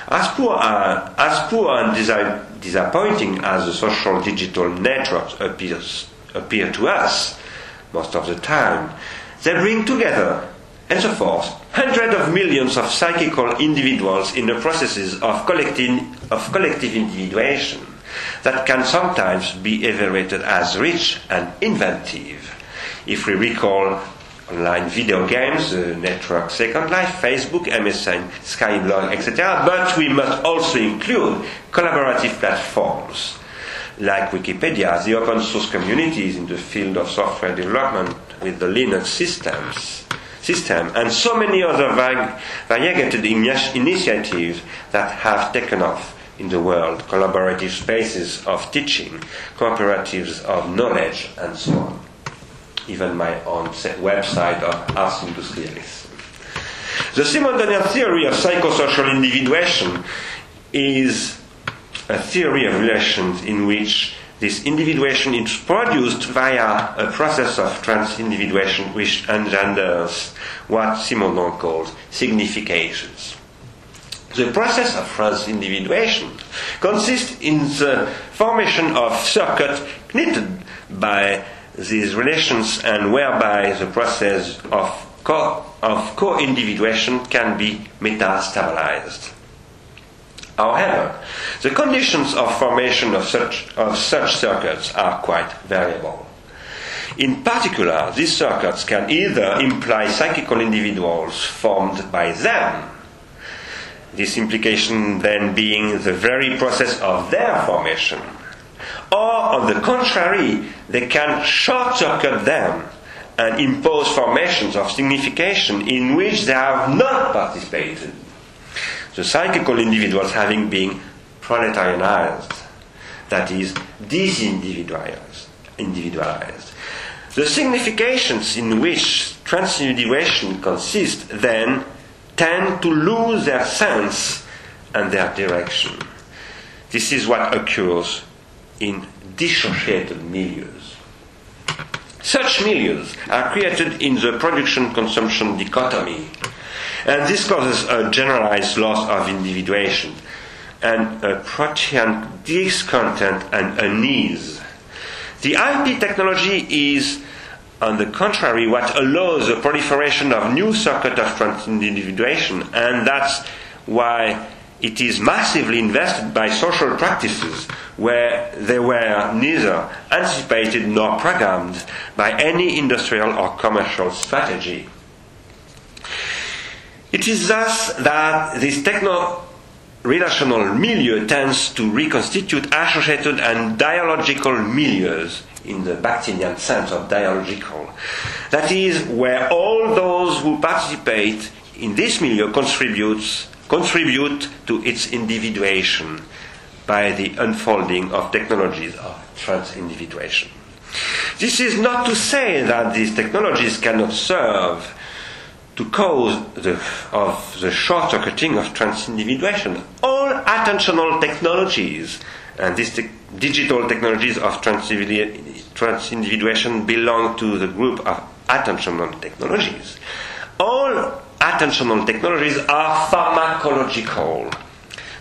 As poor, uh, as poor and disa- disappointing as the social digital networks appears, appear to us most of the time, they bring together, and so forth, hundreds of millions of psychical individuals in the processes of collective, of collective individuation that can sometimes be evaluated as rich and inventive. If we recall online video games, the network Second Life, Facebook, M S N, Skyblog, et cetera, but we must also include collaborative platforms like Wikipedia, the open source communities in the field of software development with the Linux systems, System, and so many other vague, variegated initiatives that have taken off in the world, collaborative spaces of teaching, cooperatives of knowledge, and so on. Even my own website of Ars Industrialis. The Simondonian theory of psychosocial individuation is a theory of relations in which this individuation is produced via a process of transindividuation which engenders what Simondon calls significations. The process of transindividuation consists in the formation of circuits knitted by these relations and whereby the process of co- of co-individuation can be meta-stabilized. However, the conditions of formation of such, of such circuits are quite variable. In particular, these circuits can either imply psychical individuals formed by them, this implication then being the very process of their formation, or on the contrary, they can short-circuit them and impose formations of signification in which they have not participated, the psychical individuals having been proletarianized, that is, disindividualized. Individualized. The significations in which transindividuation consists then tend to lose their sense and their direction. This is what occurs in dissociated milieus. Such milieus are created in the production-consumption dichotomy, and this causes a generalized loss of individuation and a protean discontent and unease. The I P technology is, on the contrary, what allows the proliferation of new circuits of transindividuation, and that's why it is massively invested by social practices where they were neither anticipated nor programmed by any industrial or commercial strategy. It is thus that this techno-relational milieu tends to reconstitute associated and dialogical milieus in the Bakhtinian sense of dialogical. That is, where all those who participate in this milieu contributes, contribute to its individuation by the unfolding of technologies of transindividuation. This is not to say that these technologies cannot serve to cause the, of the short-circuiting of transindividuation. All attentional technologies and these te- digital technologies of transindividuation belong to the group of attentional technologies. All attentional technologies are pharmacological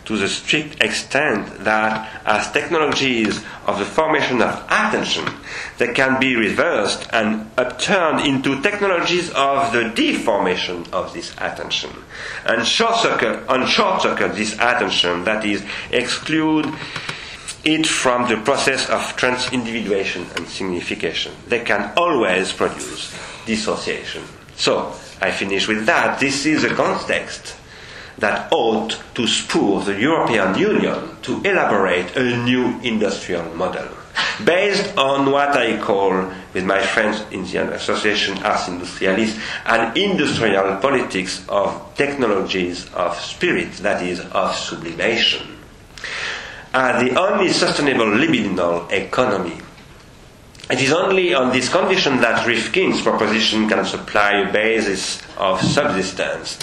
to the strict extent that as technologies of the formation of attention, they can be reversed and upturned into technologies of the deformation of this attention and short-circuit, and short-circuit this attention, that is, exclude it from the process of transindividuation and signification. They can always produce dissociation. So, I finish with that. This is a context that ought to spur the European Union to elaborate a new industrial model based on what I call, with my friends in the Association Ars Industrialis, an industrial politics of technologies of spirit, that is, of sublimation, are the only sustainable libidinal economy. It is only on this condition that Rifkin's proposition can supply a basis of subsistence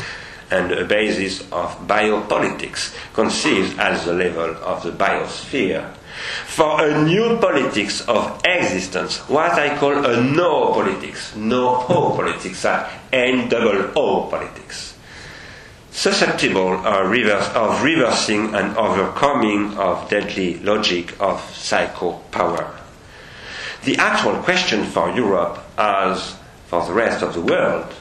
and a basis of biopolitics, conceived at the level of the biosphere, for a new politics of existence, what I call a no politics, no-ho politics, N O O politics, susceptible of, reverse, of reversing and overcoming of deadly logic of psycho-power. The actual question for Europe, as for the rest of the world,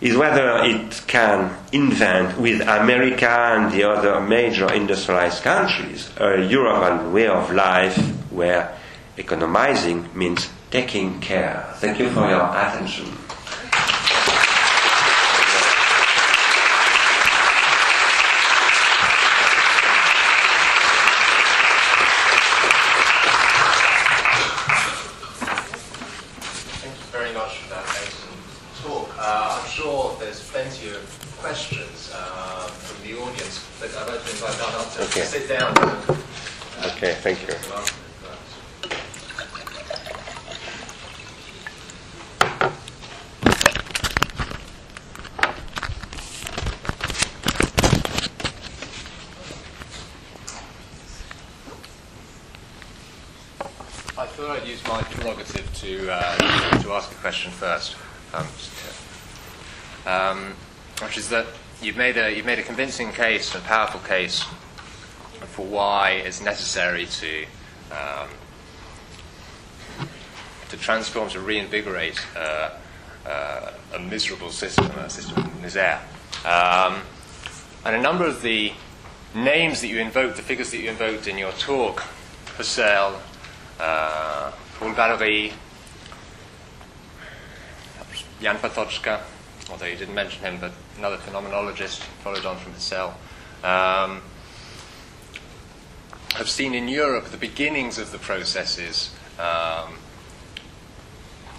is whether it can invent with America and the other major industrialized countries a European way of life where economizing means taking care. Thank you for your attention. Questions uh, from the audience, but I'd like to invite that up to okay. sit down. Uh, okay, thank you. I thought I'd use my prerogative to uh, to ask a question first. Um, um, Which is that you've made a you've made a convincing case, a powerful case, for why it's necessary to um, to transform, to reinvigorate uh, uh, a miserable system, a system of misère. Um, and a number of the names that you invoked, the figures that you invoked in your talk, Husserl, uh, Paul Valéry, Jan Patočka, although you didn't mention him, but another phenomenologist followed on from Husserl, um, have seen in Europe the beginnings of the processes, um,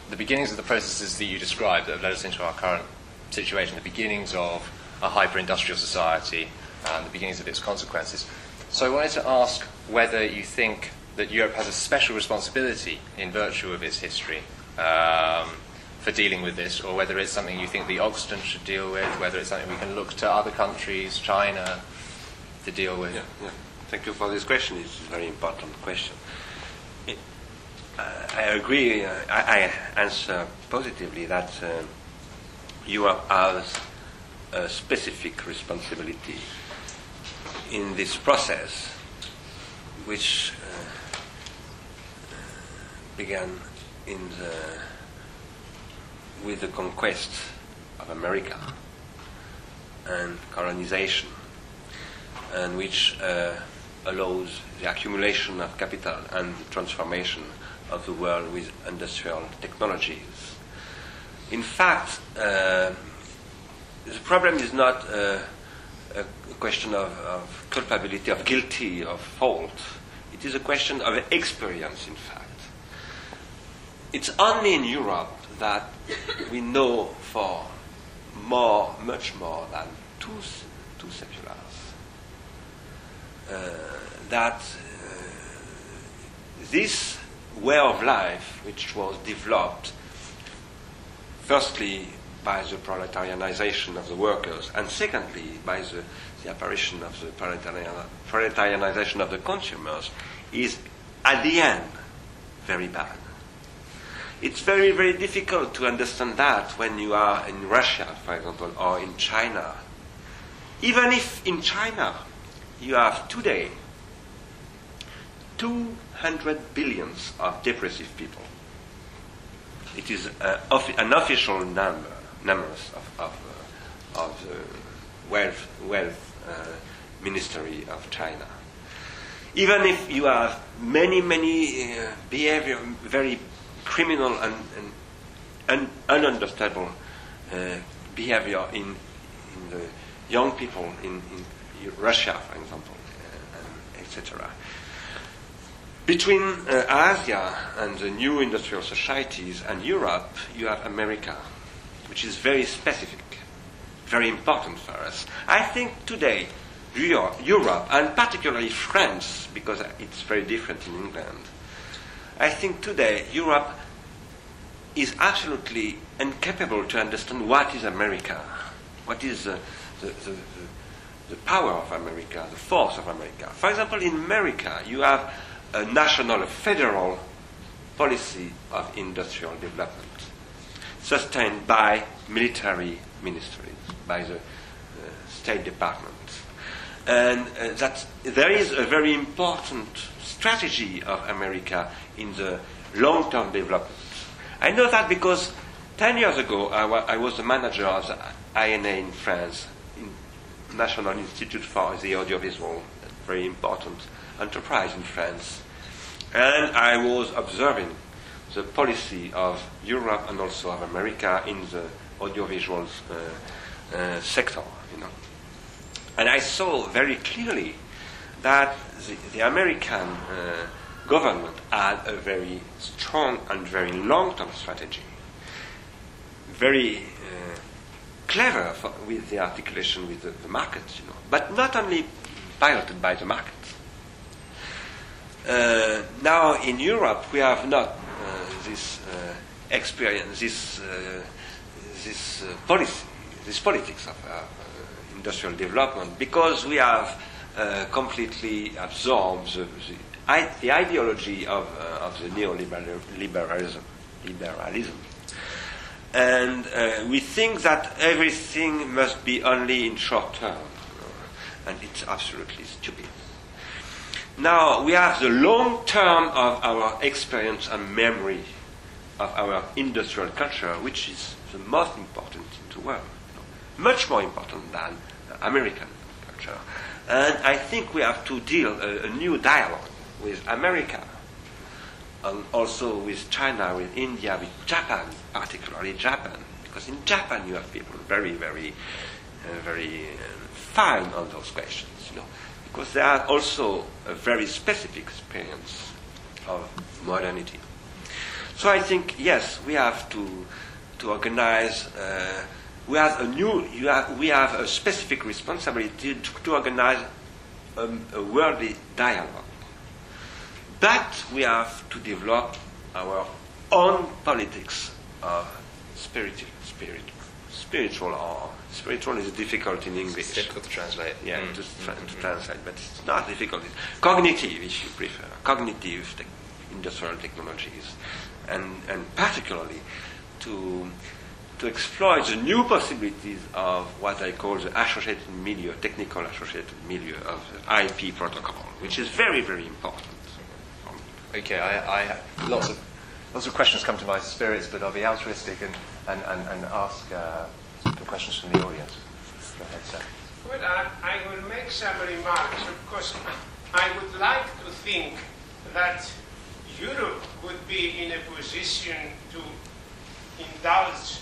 the beginnings of the processes that you described that have led us into our current situation, the beginnings of a hyper-industrial society, and the beginnings of its consequences. So I wanted to ask whether you think that Europe has a special responsibility in virtue of its history, um, for dealing with this, or whether it's something you think the Occident should deal with, whether it's something we can look to other countries, China, to deal with. Yeah, yeah. Thank you for this question. It's a very important question. It, uh, I agree. Uh, I, I answer positively that uh, Europe has a specific responsibility in this process, which uh, began in the with the conquest of America and colonization, and which uh, allows the accumulation of capital and the transformation of the world with industrial technologies. In fact, uh, the problem is not uh, a question of, of culpability, of guilty, of fault. It is a question of experience, in fact. It's only in Europe that we know for more, much more than two, two seculars, uh, that uh, this way of life, which was developed firstly by the proletarianization of the workers, and secondly by the, the apparition of the proletarianization of the consumers, is at the end very bad. It's very, very difficult to understand that when you are in Russia, for example, or in China. Even if in China you have today two hundred billion of depressive people. It is uh, of, an official number, numbers of, of, uh, of the wealth, wealth uh, ministry of China. Even if you have many, many uh, behavior, very criminal and, and, and ununderstandable uh, behavior in, in the young people in, in Russia, for example, uh, et cetera. Between uh, Asia and the new industrial societies and Europe, you have America, which is very specific, very important for us. I think today, Europe, and particularly France, because it's very different in England, I think today Europe is absolutely incapable to understand what is America, what is the, the, the, the power of America, the force of America. For example, in America, you have a national, a federal policy of industrial development sustained by military ministries, by the uh, State Department. And uh, that there is a very important strategy of America in the long-term development. I know that because ten years ago I, wa- I was the manager of the I N A in France, in National Institute for the Audiovisual, a very important enterprise in France, and I was observing the policy of Europe and also of America in the audiovisual uh, uh, sector, you know. And I saw very clearly that the, the American uh, government had a very strong and very long-term strategy, very uh, clever for, with the articulation with the, the market, you know, but not only piloted by the market. Uh, now in Europe we have not uh, this uh, experience, this uh, this uh, policy, this politics of uh, industrial development, because we have uh, completely absorbed the, the, the ideology of uh, of the neoliberalism, liberalism, and uh, we think that everything must be only in short term, and it's absolutely stupid. Now, we have the long term of our experience and memory of our industrial culture, which is the most important in the world, you know, much more important than American culture. And I think we have to deal a, a new dialogue with America, and also with China, with India, with Japan, particularly Japan, because in Japan you have people very, very, uh, very uh, fine on those questions, you know. Because they are also a very specific experience of modernity. So I think, yes, we have to to organize. Uh, we have a new. You have, we have a specific responsibility to, to organize um, a worldly dialogue. But we have to develop our own politics of spiritual, spirit, spiritual or. Spiritual is difficult in English. It's difficult to translate. Yeah, mm. to, tra- to translate, but it's not difficult. It's cognitive, if you prefer, cognitive te- industrial technologies, and and particularly to to exploit the new possibilities of what I call the associated milieu, technical associated milieu of the I P protocol, which is very, very important. Okay, I, I have lots of lots of questions come to my spirits, but I'll be altruistic and and and, and ask. Uh, The questions from the audience. Go ahead, sir. Well, uh, I will make some remarks, because I would like to think that Europe would be in a position to indulge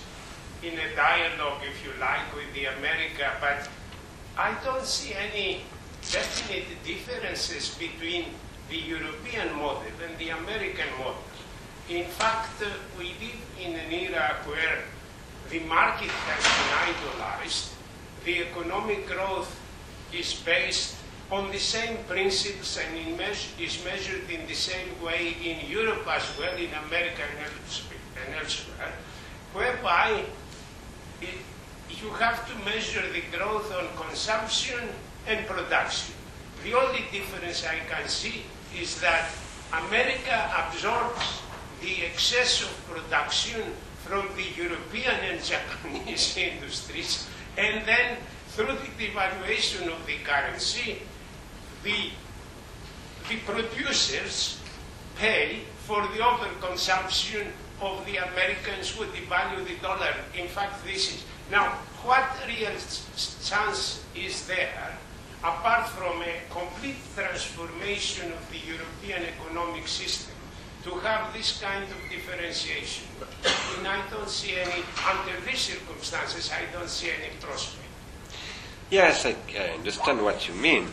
in a dialogue, if you like, with the America, but I don't see any definite differences between the European model and the American model. In fact, uh, we live in an era where the market has been idolized, the economic growth is based on the same principles and is measured in the same way in Europe as well, in America and elsewhere, whereby it, you have to measure the growth on consumption and production. The only difference I can see is that America absorbs the excess of production from the European and Japanese industries, and then through the devaluation of the currency, the, the producers pay for the overconsumption of the Americans who devalue the dollar. In fact, this is... Now, what real chance is there, apart from a complete transformation of the European economic system, to have this kind of differentiation? And I don't see any, under these circumstances, I don't see any prospect. Yes, I, I understand what you mean.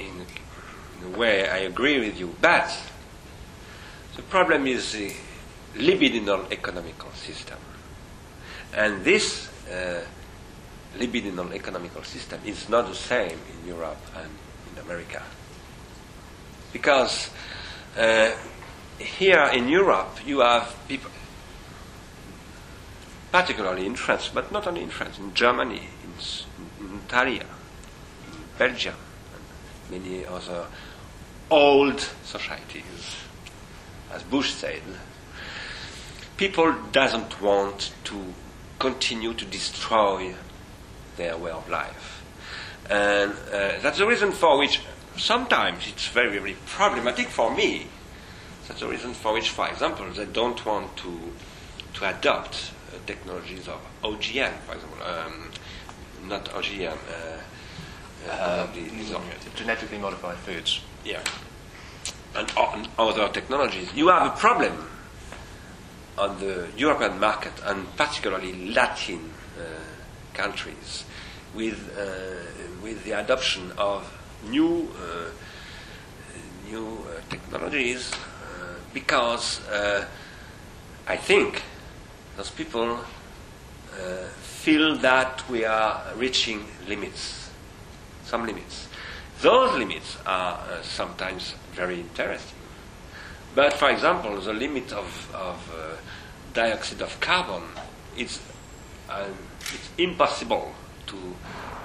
In, in a way, I agree with you. But the problem is the libidinal economical system. And this uh, libidinal economical system is not the same in Europe and in America. Because uh, here in Europe, you have people, particularly in France, but not only in France, in Germany, in Italy, in Belgium, and many other old societies, as Bush said, people doesn't want to continue to destroy their way of life. And uh, that's the reason for which sometimes it's very, very problematic for me. That's the reason for which, for example, they don't want to, to adopt uh, technologies of O G M, for example. Um, not O G M, uh, uh, uh, the, the genetically modified foods. Yeah. And, and other technologies. You have a problem on the European market, and particularly Latin uh, countries, with uh, with the adoption of new uh, new uh, technologies, uh, because uh, I think those people uh, feel that we are reaching limits, some limits. Those limits are uh, sometimes very interesting. But for example, the limit of, of uh, dioxide of carbon, it's, uh, it's impossible to,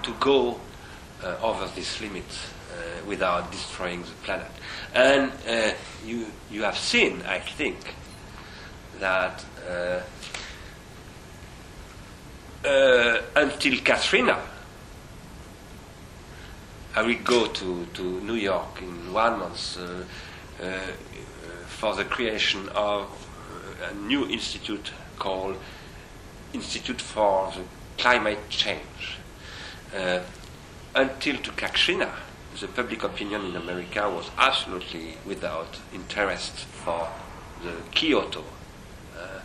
to go uh, over this limit uh, without destroying the planet. And uh, you, you have seen, I think, that uh, uh, until Katrina, I will go to, to New York in one month uh, uh, for the creation of a new institute called Institute for the Climate Change. Uh, until to Katrina, the public opinion in America was absolutely without interest for the Kyoto uh,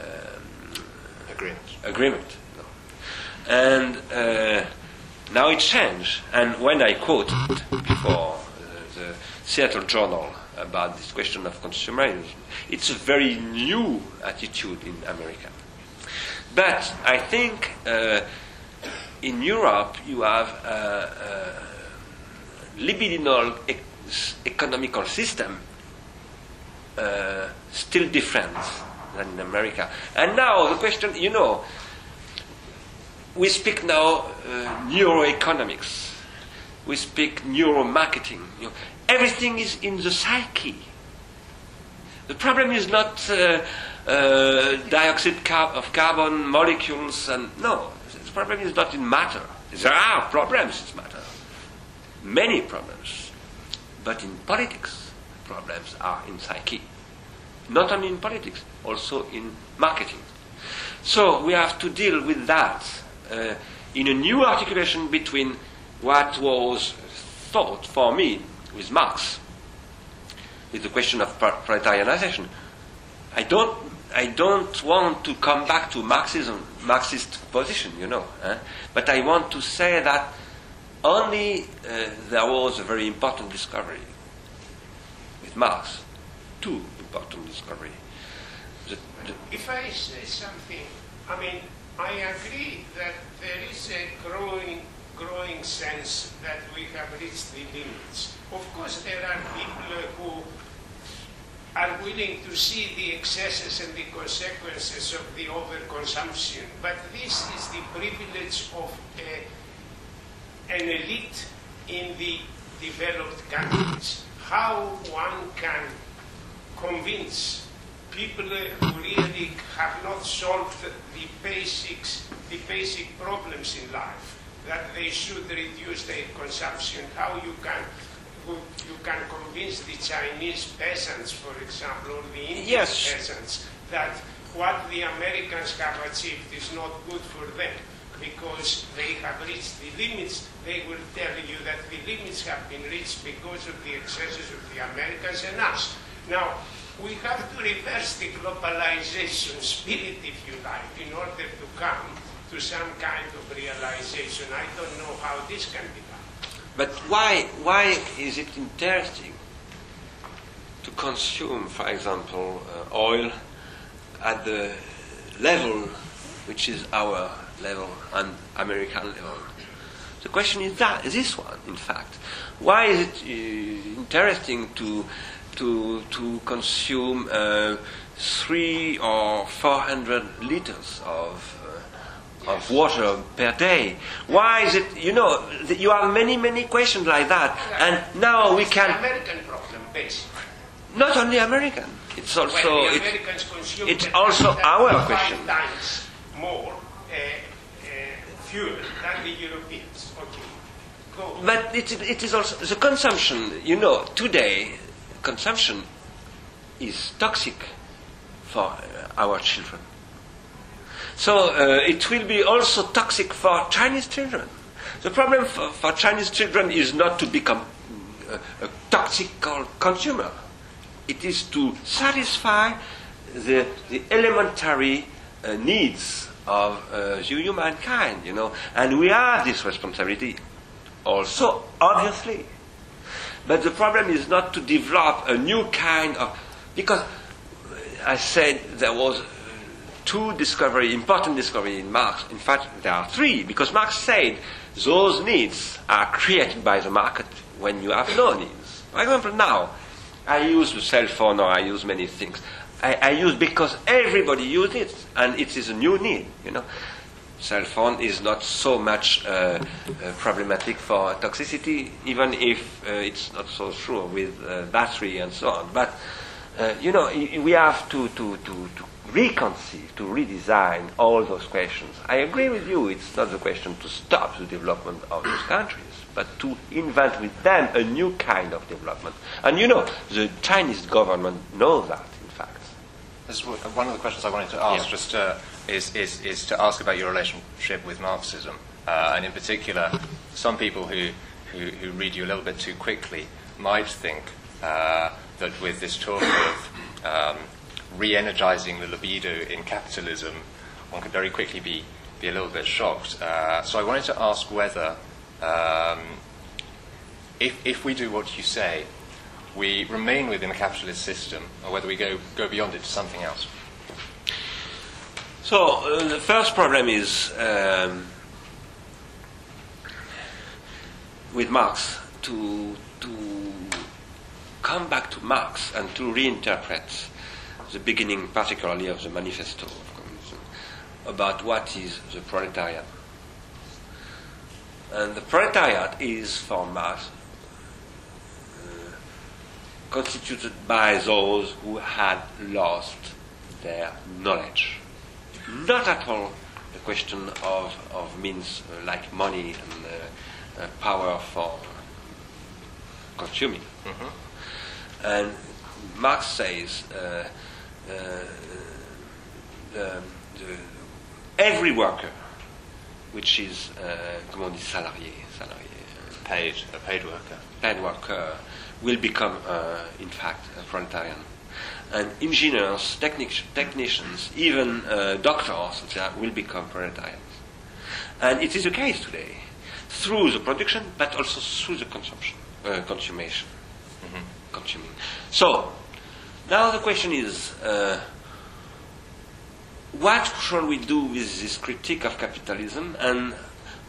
um, agreement. agreement no. And uh, now it changed. And when I quoted before uh, the Seattle Journal about this question of consumerism, it's a very new attitude in America. But I think uh, in Europe you have a, a libidinal ec economical system uh, still different than in America. And now the question, you know, we speak now uh, neuroeconomics, we speak neuromarketing. You know, everything is in the psyche. The problem is not uh, uh, dioxide car of carbon molecules, and no, the problem is not in matter. There are problems in matter, many problems, but in politics, problems are in psyche. Not only in politics, also in marketing. So we have to deal with that uh, in a new articulation between what was thought for me with Marx, with the question of proletarianization. I don't, I don't want to come back to Marxism, Marxist position, you know. Eh? But I want to say that only uh, there was a very important discovery with Marx, two important discoveries. If I say something, I mean, I agree that there is a growing growing sense that we have reached the limits. Of course, there are people who are willing to see the excesses and the consequences of the overconsumption, but this is the privilege of a, an elite in the developed countries. How one can convince people who really have not solved the basics, the basic problems in life, that they should reduce their consumption, how you can you can convince the Chinese peasants, for example, or the Indian yes. peasants, that what the Americans have achieved is not good for them, because they have reached the limits. They will tell you that the limits have been reached because of the excesses of the Americans and us. Now, we have to reverse the globalization spirit, if you like, in order to come to some kind of realization. I don't know how this can be done. But why, why is it interesting to consume, for example, uh, oil at the level which is our level and American level? The question is that this one, in fact. Why is it uh, interesting to, to, to consume uh, three or four hundred liters of of water per day? Why is it, you know, you have many, many questions like that, and now we can... It's the American problem, basically. Not only American, it's also... Well, Americans it, consume it's also our question. Five times more uh, uh, fuel than the Europeans. Okay, go. But it, it is also... The consumption, you know, today, consumption is toxic for our children. So uh, it will be also toxic for Chinese children. The problem for, for Chinese children is not to become a, a toxic consumer. It is to satisfy the, the elementary uh, needs of uh, humankind, you know. And we have this responsibility also, obviously. But the problem is not to develop a new kind of... Because I said there was... two discovery, important discovery in Marx. In fact, there are three, because Marx said those needs are created by the market when you have no needs. For example, now, I use the cell phone or I use many things. I, I use because everybody uses it, and it is a new need, you know. Cell phone is not so much uh, uh, problematic for toxicity, even if uh, it's not so sure with uh, battery and so on. But, uh, you know, we have to, to, to, to reconceive, to redesign all those questions. I agree with you, it's not the question to stop the development of those countries, but to invent with them a new kind of development. And you know, the Chinese government knows that, in fact. This is one of the questions I wanted to ask, yeah. just uh, is, is, is to ask about your relationship with Marxism, uh, and in particular, some people who, who, who read you a little bit too quickly might think uh, that with this talk of um, re-energizing the libido in capitalism, one could very quickly be, be a little bit shocked. Uh, so I wanted to ask whether, um, if, if we do what you say, we remain within the capitalist system, or whether we go, go beyond it to something else. So uh, the first problem is, um, with Marx, to, to come back to Marx and to reinterpret the beginning particularly of the manifesto of communism, about what is the proletariat. And the proletariat is, for Marx, uh, constituted by those who had lost their knowledge. Not at all a question of, of means uh, like money and uh, uh, power for consuming. Mm-hmm. And Marx says, uh, Uh, the, the, every worker, which is, uh, comment on dit, salarié, salarié, paid, a paid worker, paid worker, will become, uh, in fact, a proletarian. And engineers, technic- technicians, even uh, doctors, will become proletarians. And it is the case today, through the production, but also through the consumption, uh, consummation, mm-hmm. consuming. So. Now the question is, uh, what shall we do with this critique of capitalism, and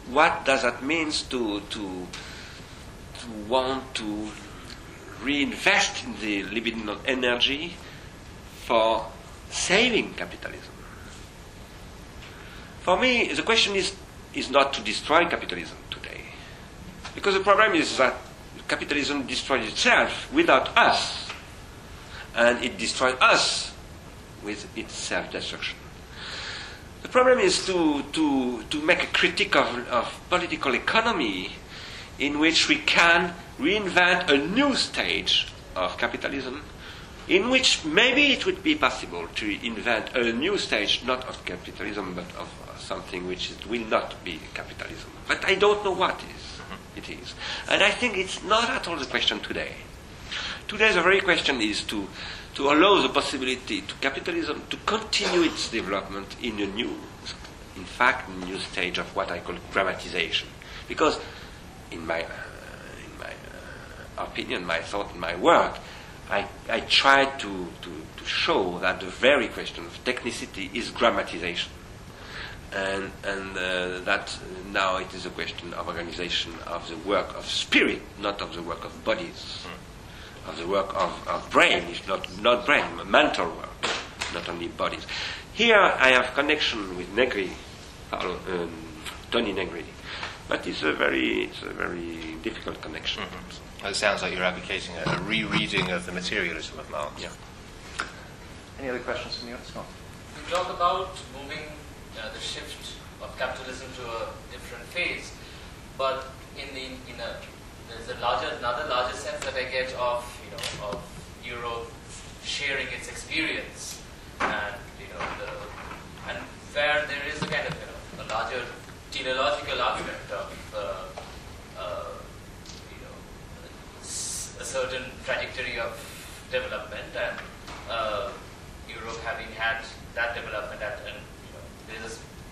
what does that mean to, to, to want to reinvest in the libidinal energy for saving capitalism? For me, the question is, is not to destroy capitalism today. Because the problem is that capitalism destroys itself without us. And it destroys us with its self-destruction. The problem is to, to, to make a critique of, of political economy in which we can reinvent a new stage of capitalism, in which maybe it would be possible to invent a new stage, not of capitalism, but of something which is, will not be capitalism. But I don't know what is, it is. And I think it's not at all the question today. Today the very question is to, to allow the possibility to capitalism to continue its development in a new, in fact, new stage of what I call grammatization. Because in my, uh, in my uh, opinion, my thought, my work, I, I try to, to, to show that the very question of technicity is grammatization. And, and uh, that now it is a question of organization of the work of spirit, not of the work of bodies. Of the work of, of brain, if not, not brain, mental work, not only bodies. Here I have connection with Negri, um, Tony Negri, but it's a very, it's a very difficult connection. Mm-hmm. Well, it sounds like you're advocating a, a rereading of the materialism of Marx. Yeah. Any other questions from you? Scott? You talk about moving uh, the shift of capitalism to a different phase, but in the in a there's a larger another larger sense that I get of you know of Europe sharing its experience and you know the, and where there is a kind of you know, a larger teleological argument of. Uh, uh, a certain trajectory of development, and uh, Europe having had that development at an you know,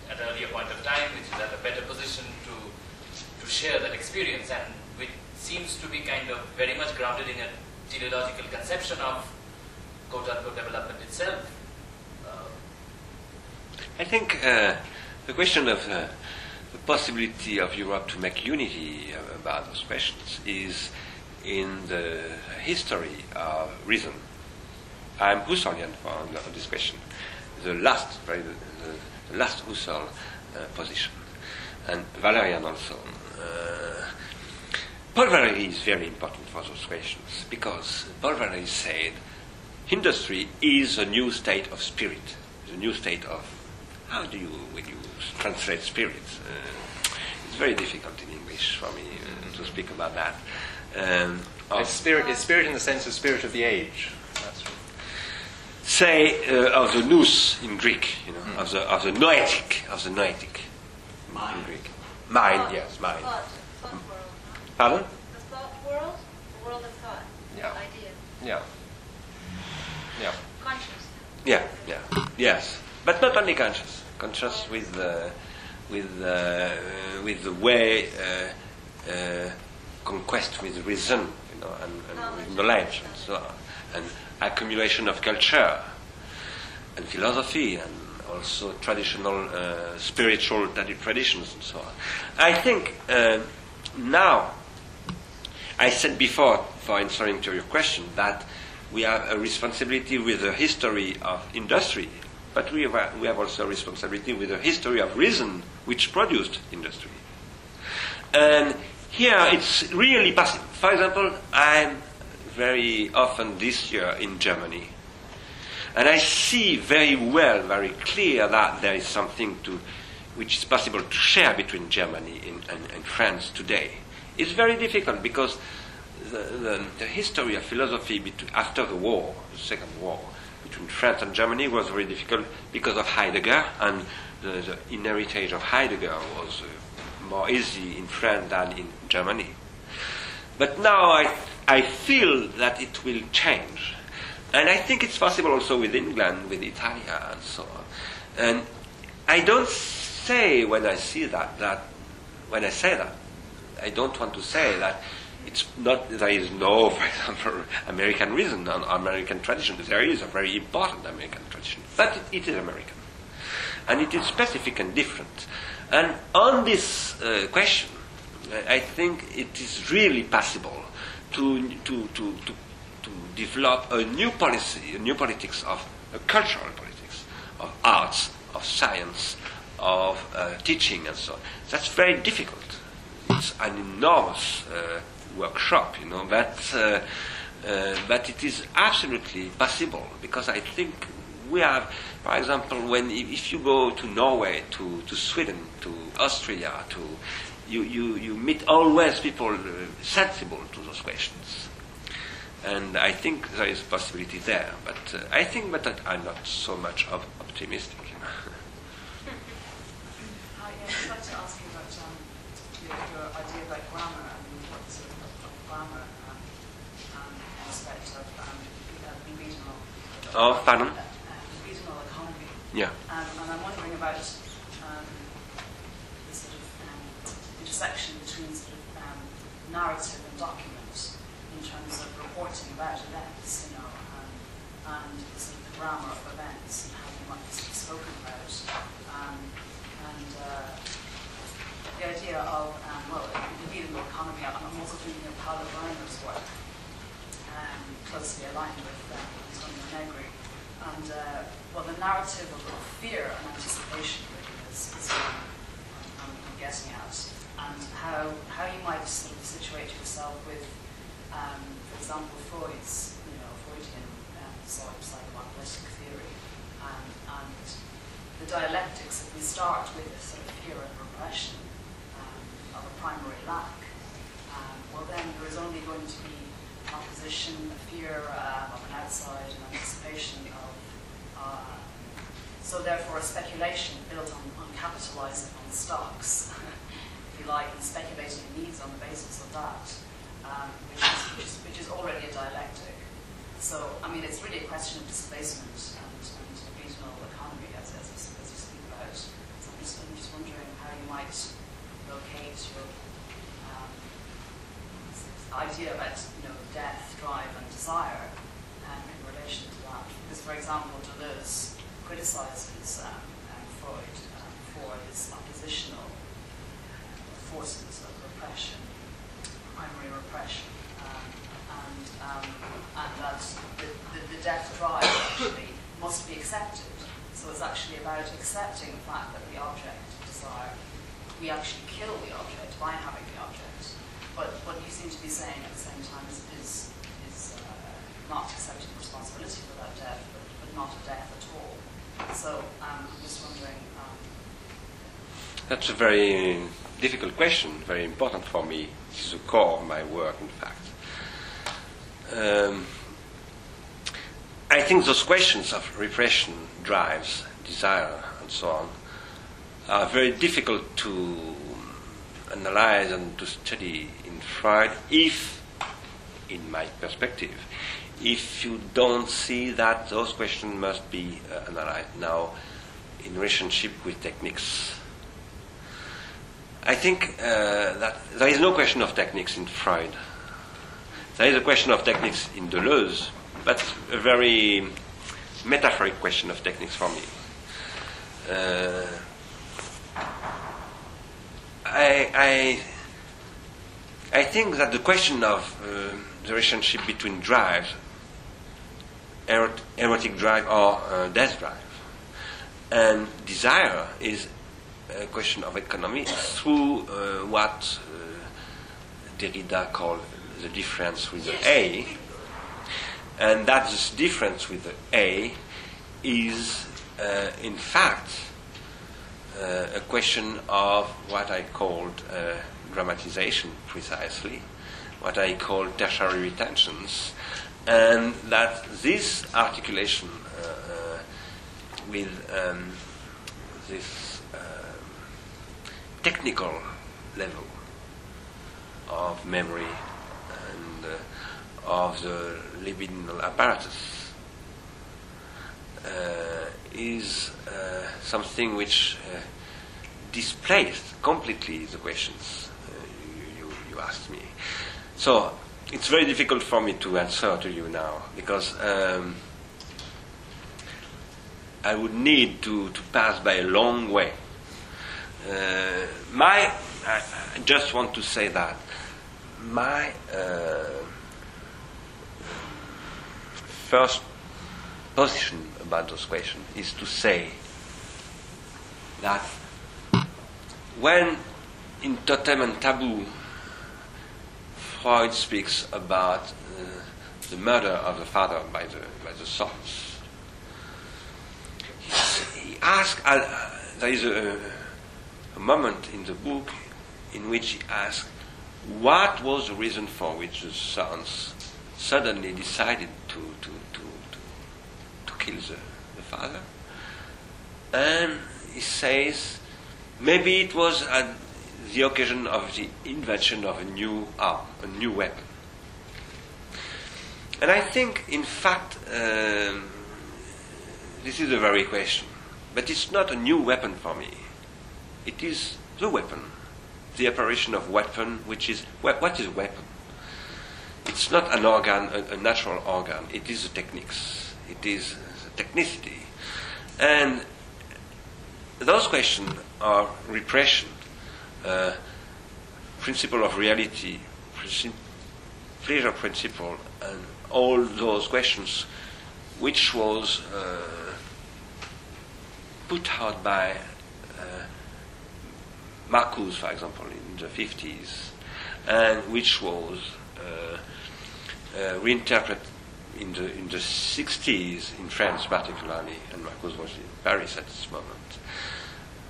at an earlier point of time, which is at a better position to to share that experience, and which seems to be kind of very much grounded in a teleological conception of quote-unquote development itself. Uh, I think uh, the question of uh, the possibility of Europe to make unity about those questions is in the history of reason. I'm Husserlian on this question, the last, very, the last Husserl uh, position, and Valerian also. Uh, Paul Valéry is very important for those questions because Paul Valéry said industry is a new state of spirit, the new state of how do you when you translate spirit? Uh, it's very difficult in English for me uh, to speak about that. Um, it's spirit, it's spirit in the sense of spirit of the age. That's right. Say uh, of the nous in Greek, you know, mm. of the of the noetic, of the noetic, mind. In Greek, mind, thought, yes, mind. Thought, thought world. Pardon? The thought world, the world of thought, yeah. Idea. Yeah. Yeah. Conscious. Yeah, yeah, yes, but not only conscious. Conscious with uh, with uh, with the way. Uh, uh, Conquest with reason, you know, and, and with knowledge, and so on, and accumulation of culture, and philosophy, and also traditional uh, spiritual traditions, and so on. I think uh, now, I said before, for answering to your question, that we have a responsibility with the history of industry, but we have, we have also a responsibility with the history of reason, which produced industry. And here it's really possible. For example, I'm very often this year in Germany, and I see very well, very clear that there is something to, which is possible to share between Germany and, and, and France today. It's very difficult because the, the, the history of philosophy between, after the war, the Second War, between France and Germany was very difficult because of Heidegger, and the, the inheritage of Heidegger was. Uh, more easy in France than in Germany. But now I, I feel that it will change. And I think it's possible also with England, with Italia, and so on. And I don't say when I see that, that when I say that, I don't want to say that it's not, there is no, for example, American reason or American tradition. There is a very important American tradition, but it, it is American. And it is specific and different. And on this uh, question, I think it is really possible to to to to, to develop a new policy, a new politics of a cultural politics, of arts, of science, of uh, teaching, and so on. That's very difficult. It's an enormous uh, workshop, you know, but, uh, uh, but it is absolutely possible, because I think we have, for example, when if you go to Norway, to, to Sweden, to Austria, to you, you, you meet always people sensible to those questions. And I think there is possibility there, but uh, I think that I'm not so much of optimistic. You know. uh, yeah, I'd like to ask you about um, your, your idea about grammar and what sort of, of grammar um, um, aspect of um, the regional. Oh, pardon? Uh, regional economy. Yeah. Um, and I'm wondering about um, the sort of um, intersection between sort of um, narrative and document in terms of reporting about events, you know, um, and sort of the grammar of events and how they might be spoken about, um, and uh, the idea of um, well, the medieval economy. I'm also thinking of Paul Valéry's work, um, closely aligned with um, Tony Negri, and uh, well, the narrative of fear and anticipation really is, is what I'm, I'm getting at, and how how you might sort of situate yourself with. Um, for example, Freud's, you know, Freudian um, sort of psychoanalytic theory, um, and the dialectics that we start with a sort of fear and repression um, of a primary lack. Um, well, then there is only going to be opposition, a fear uh, of an outside, and anticipation of. Uh, so therefore, a speculation built on, on capitalizing on stocks, if you like, and speculating needs on the basis of that. Um, which, is, which, is, which is already a dialectic. So, I mean, it's really a question of displacement and, and regional economy, as, as, as you speak about. So I'm just, I'm just wondering how you might locate your um, idea about, you know, death, drive, and desire um, in relation to that. Because, for example, Deleuze criticizes um, um, Freud um, for his oppositional forces of repression. Primary repression, um, and, um, and that the, the, the death drive actually must be accepted. So it's actually about accepting the fact that the object of desire, we actually kill the object by having the object. But what you seem to be saying at the same time is, is, is uh, not accepting responsibility for that death, but, but not a death at all. So um, I'm just wondering. Um, That's a very difficult question, very important for me. This is the core of my work, in fact. Um, I think those questions of repression, drives, desire, and so on, are very difficult to analyze and to study in Freud if, in my perspective, if you don't see that those questions must be uh, analyzed now in relationship with techniques. I think uh, that there is no question of techniques in Freud. There is a question of techniques in Deleuze, but a very metaphoric question of techniques for me. Uh, I, I, I think that the question of uh, the relationship between drives, erot- erotic drive or uh, death drive, and desire is a question of economy through uh, what uh, Derrida called the difference with the A, and that this difference with the A is uh, in fact uh, a question of what I called uh, dramatization, precisely what I call tertiary retentions, and that this articulation uh, uh, with um, this technical level of memory and uh, of the libidinal apparatus uh, is uh, something which uh, displaced completely the questions uh, you, you, you asked me. So it's very difficult for me to answer to you now, because um, I would need to, to pass by a long way Uh, my, I, I just want to say that my uh, first position about this question is to say that when in Totem and Taboo Freud speaks about uh, the murder of the father by the by the sons, he, he asks. Uh, there is a, a moment in the book in which he asks, what was the reason for which the sons suddenly decided to to to to, to kill the, the father? And he says, maybe it was at the occasion of the invention of a new arm, a new weapon. And I think, in fact, um, this is the very question. But it's not a new weapon for me. It is the weapon, the apparition of weapon, which is, we- what is weapon? It's not an organ, a, a natural organ. It is the techniques. It is the technicity. And those questions are repression, uh, principle of reality, princi- pleasure principle, and all those questions which was uh, put out by uh, Marcuse, for example, in the fifties, and which was uh, uh, reinterpreted in the in the sixties in France particularly, and Marcuse was in Paris at this moment,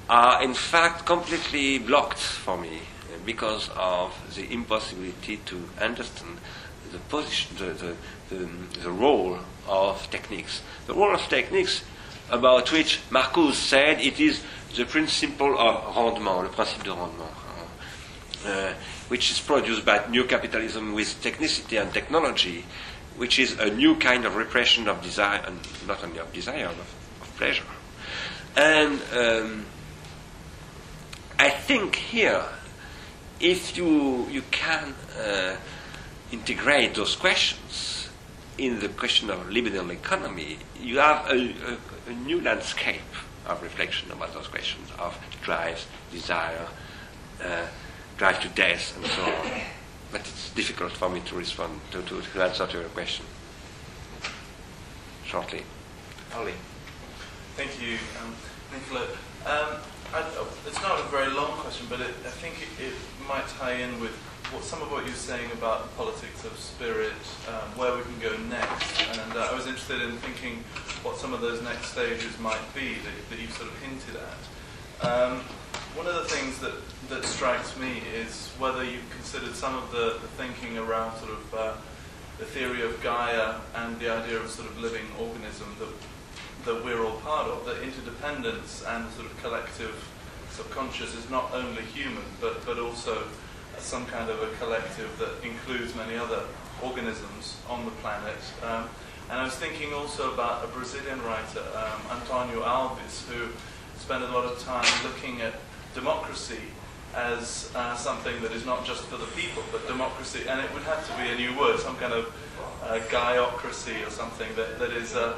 are in fact completely blocked for me because of the impossibility to understand the position, the, the, the, the role of techniques. The role of techniques about which Marcuse said it is the principle of rendement, le principe de rendement, uh, which is produced by new capitalism with technicity and technology, which is a new kind of repression of desire, and not only of desire, but of, of pleasure. And um, I think here, if you you can uh, integrate those questions in the question of liberal economy, you have a, a, a new landscape of reflection about those questions of drives, desire, uh, drive to death, and so on. But it's difficult for me to respond to, to, to answer to your question shortly. Ali, thank you, um, Nicola. Um, I, it's not a very long question, but it, I think it, it might tie in with what, some of what you were saying about the politics of spirit, um, where we can go next. And uh, I was interested in thinking what some of those next stages might be that, that you've sort of hinted at. Um, one of the things that, that strikes me is whether you've considered some of the, the thinking around sort of uh, the theory of Gaia and the idea of sort of living organism that that we're all part of, that interdependence and sort of collective subconscious is not only human, but, but also some kind of a collective that includes many other organisms on the planet. Um, and I was thinking also about a Brazilian writer, um, Antonio Alves, who spent a lot of time looking at democracy as uh, something that is not just for the people, but democracy, and it would have to be a new word, some kind of uh, gaiocracy or something that, that is a... Uh,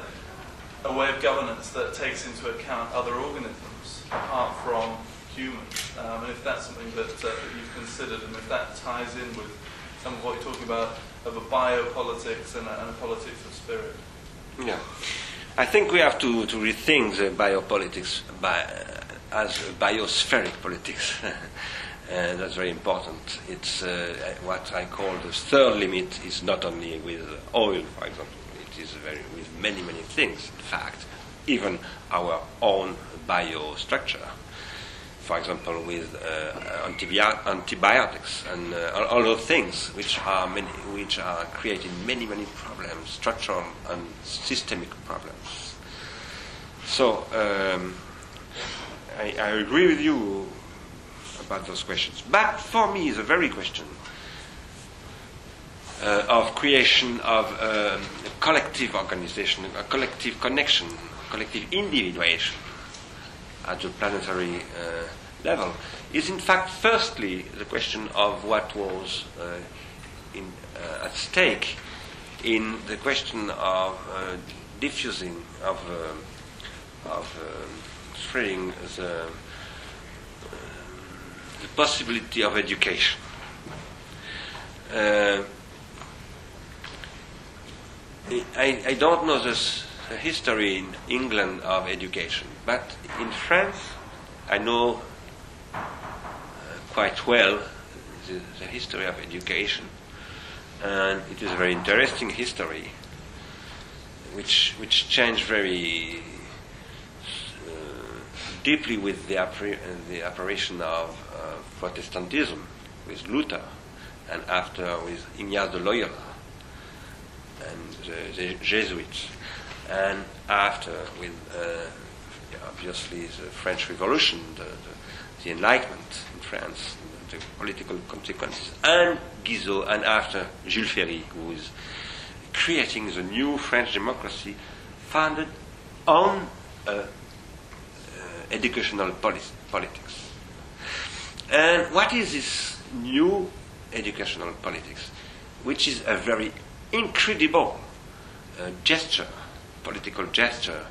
a way of governance that takes into account other organisms apart from humans. Um, and if that's something that, uh, that you've considered, and if that ties in with some of what you're talking about of a biopolitics and a, and a politics of spirit. Yeah. I think we have to, to rethink the biopolitics by, uh, as biospheric politics. uh, that's very important. It's uh, what I call the third limit is not only with oil, for example. Is very, with many, many things, in fact, even our own biostructure. For example, with uh, antibi- antibiotics and uh, all those things which are many, which are creating many, many problems, structural and systemic problems. So um, I, I agree with you about those questions. But for me, the very question Uh, of creation of uh, a collective organization, a collective connection, collective individuation at the planetary uh, level, is in fact firstly the question of what was uh, in, uh, at stake in the question of uh, diffusing, of, uh, of uh, spreading the uh, the possibility of education. Uh, I, I don't know this, the history in England of education, but in France I know uh, quite well the, the history of education, and it is a very interesting history which which changed very uh, deeply with the, appar- the apparition of uh, Protestantism with Luther, and after with Ignaz de Loyola and the, the Jesuits, and after with uh, obviously the French Revolution, the, the, the Enlightenment in France, the political consequences, and Guizot, and after Jules Ferry, who is creating the new French democracy founded on uh, uh, educational polis- politics. And what is this new educational politics, which is a very incredible uh, gesture, political gesture,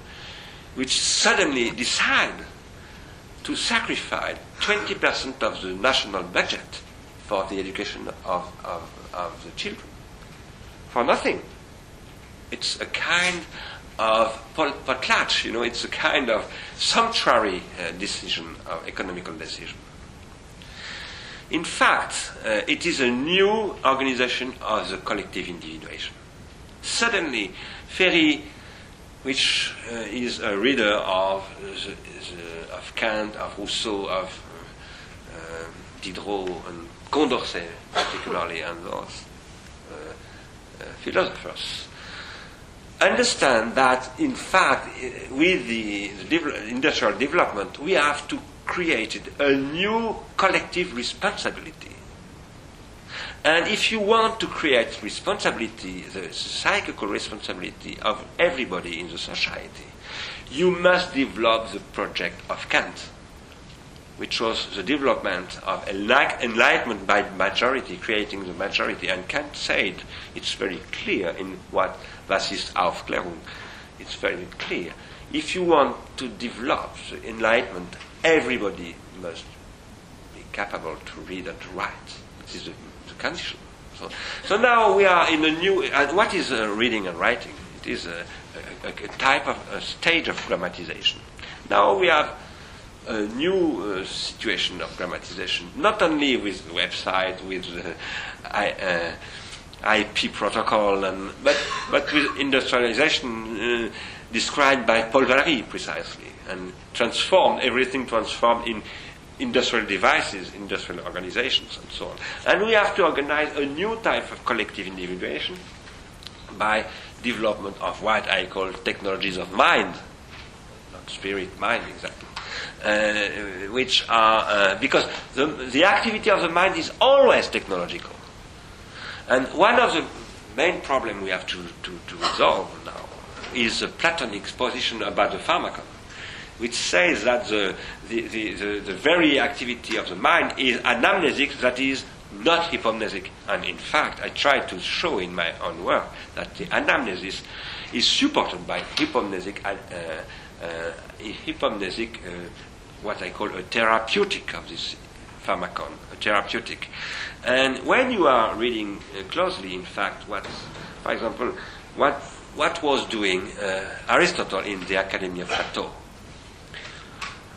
which suddenly decide to sacrifice twenty percent of the national budget for the education of, of, of the children. For nothing. It's a kind of potlatch, you know, it's a kind of sumptuary uh, decision, of economical decision. In fact, uh, it is a new organization of the collective individuation. Suddenly, Ferry, which uh, is a reader of the, the, of Kant, of Rousseau, of uh, Diderot, and Condorcet, particularly, and those uh, uh, philosophers, understand that, in fact, with the, the de- industrial development, we have to create a new collective responsibility. And if you want to create responsibility, the psychical responsibility of everybody in the society, you must develop the project of Kant, which was the development of enlightenment by majority, creating the majority. And Kant said, it's very clear in what Was ist Aufklärung, it's very clear. If you want to develop the enlightenment, everybody must be capable to read and to write. It is a condition. So, so now we are in a new. Uh, what is uh, reading and writing? It is a, a, a type of a stage of grammatization. Now we have a new uh, situation of grammatization, not only with the website, with the I, uh, I P protocol, and but but with industrialization uh, described by Paul Valéry precisely, and transformed everything transformed in. Industrial devices, industrial organizations, and so on. And we have to organize a new type of collective individuation by development of what I call technologies of mind, not spirit, mind exactly, uh, which are, uh, because the, the activity of the mind is always technological. And one of the main problems we have to, to, to resolve now is the Platonic position about the pharmacon, which says that the the, the, the the very activity of the mind is anamnesic, that is, not hypomnesic. And in fact, I try to show in my own work that the anamnesis is supported by hypomnesic, uh, uh, hypomnesic, uh, what I call a therapeutic of this pharmacon, a therapeutic. And when you are reading closely, in fact, what, for example, what what was doing uh, Aristotle in the Academy of Plato.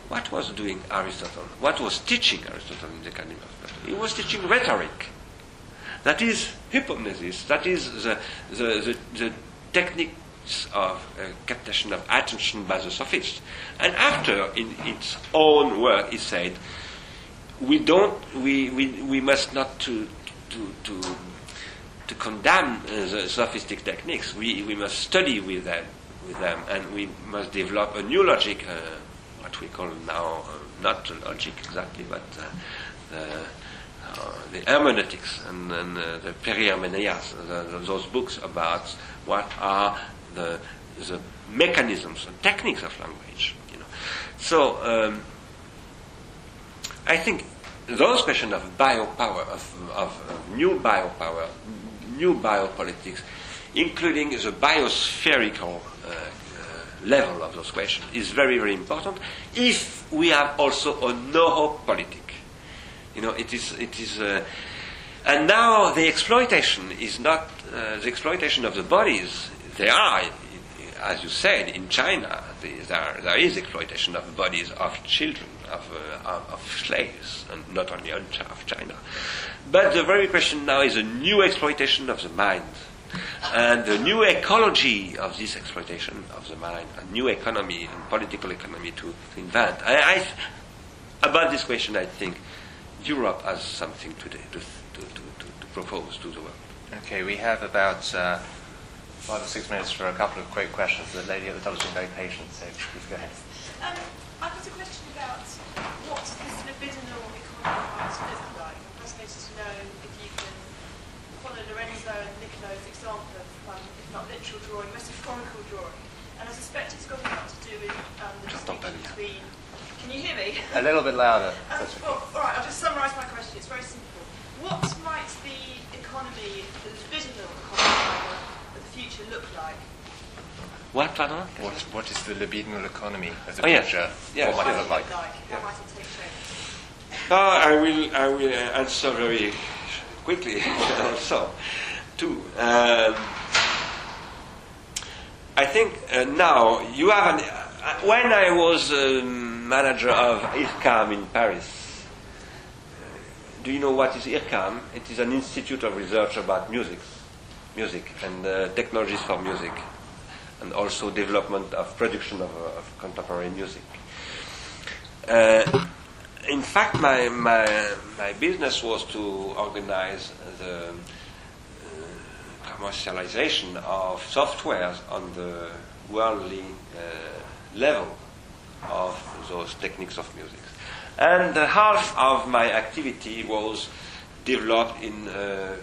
What was doing Aristotle? What was teaching Aristotle in the Academy of Plato? He was teaching rhetoric. That is hypomnesis. That is the the, the, the techniques of uh, captation of attention by the sophists. And after, in its own work, he said, "We don't. We, we, we must not to to to, to condemn uh, the sophistic techniques. We we must study with them with them, and we must develop a new logic." Uh, What we call now uh, not logic exactly, but uh, the, uh, the hermeneutics and, and uh, the perihermeneias, the, the, those books about what are the the mechanisms and techniques of language. You know, so um, I think those questions of biopower, of, of uh, new biopower, new biopolitics, including the biospherical. Uh, level of those questions is very, very important if we have also a no-hope politic. You know, it is, it is, uh, and now the exploitation is not uh, the exploitation of the bodies. They are, as you said, in China, there there is exploitation of the bodies of children, of uh, of slaves, and not only of China. But the very question now is a new exploitation of the mind, and the new ecology of this exploitation of the mind, a new economy and political economy to, to invent. I, I th- about this question, I think Europe has something today to, to, to, to, to propose to the world. Okay, we have about uh, five or six minutes for a couple of quick questions. The lady at the top has been very patient, so please go ahead. Um, I've got a question about what this libidinal economy of art is like. I'm fascinated to know if you can follow Lorenzo and Niccolo's example of, um, if not literal drawing, metaphorical drawing. And I suspect it's got a lot to do with um, the distinction between... Can you hear me? A little bit louder. Um, well, all right, I'll just summarise my question. It's very simple. What might the economy, the libidinal economy of the future look like? What, pardon? What, what is the libidinal economy of the oh, future? Yes. Yes. What might it look like? How yeah. might it take shape? Uh, I will, I will answer very quickly also, too. Um, I think uh, now you have an... Uh, when I was... Um, manager of IRCAM in Paris. Uh, do you know what is IRCAM? It is an institute of research about music, music and uh, technologies for music, and also development of production of, of contemporary music. Uh, in fact, my, my my business was to organize the uh, commercialization of softwares on the worldly uh, level of those techniques of music. And uh, half of my activity was developed in uh,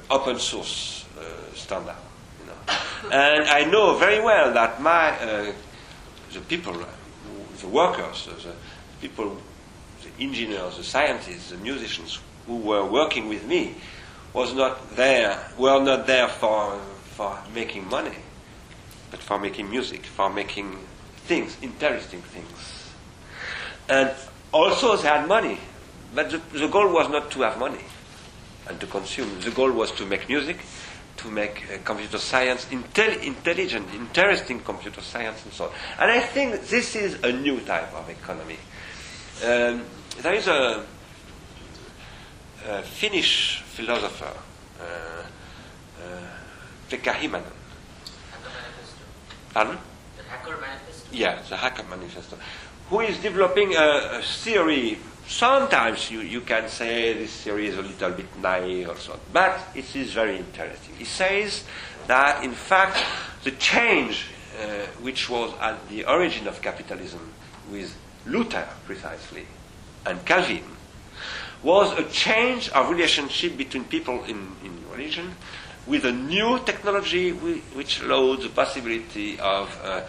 uh, open source uh, standard. You know. And I know very well that my uh, the people, the workers, the people, the engineers, the scientists, the musicians who were working with me was not there, were not there for, for making money, but for making music, for making things, interesting things. And also they had money, but the, the goal was not to have money and to consume. The goal was to make music, to make uh, computer science, intel- intelligent, interesting computer science and so on. And I think this is a new type of economy. Um, there is a, a Finnish philosopher, uh, uh, Pekka Himanen. Pardon? The Hacker Manifesto. Yeah, the Hacker Manifesto, who is developing a, a theory. Sometimes you, you can say this theory is a little bit naive or so, but it is very interesting. He says that, in fact, the change uh, which was at the origin of capitalism with Luther, precisely, and Calvin, was a change of relationship between people in, in religion with a new technology which allowed the possibility of... Uh,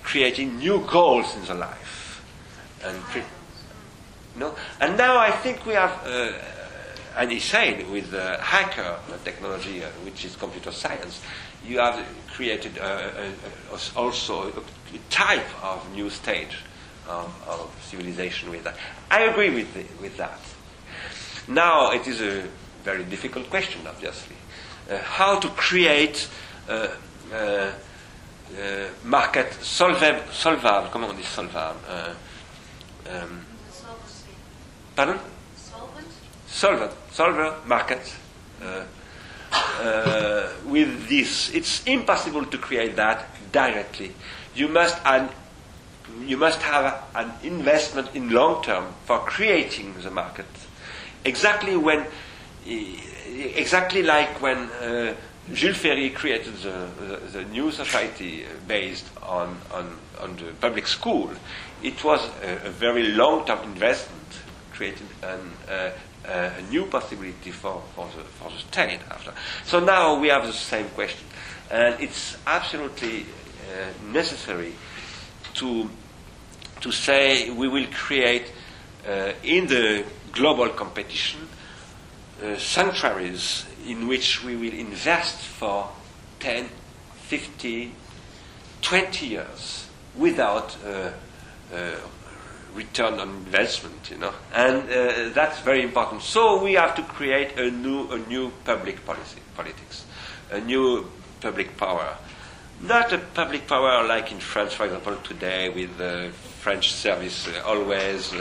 creating new goals in the life, and pre- no, and now I think we have, uh, and he said with uh, hacker technology, uh, which is computer science, you have created uh, a, a, also a type of new stage of, of civilization with that. I agree with the, with that. Now it is a very difficult question, obviously, uh, how to create. Uh, uh, Uh, market solvable, solvable, comment on dit solvable? Uh, um, pardon? Solvent? Solvent, solver, market. Uh, uh, with this, it's impossible to create that directly. You must, an, you must have an investment in long term for creating the market. Exactly when, exactly like when. Uh, Jules Ferry created the, the, the new society based on, on, on the public school. It was a, a very long-term investment, created an, uh, uh, a new possibility for, for, the, for the state after. So now we have the same question. And it's absolutely uh, necessary to, to say we will create, uh, in the global competition, Uh, sanctuaries in which we will invest for ten, fifty, twenty years without uh, uh, return on investment, you know, and uh, that's very important. So we have to create a new, a new public policy, politics, a new public power, not a public power like in France, for example, today with the French service uh, always.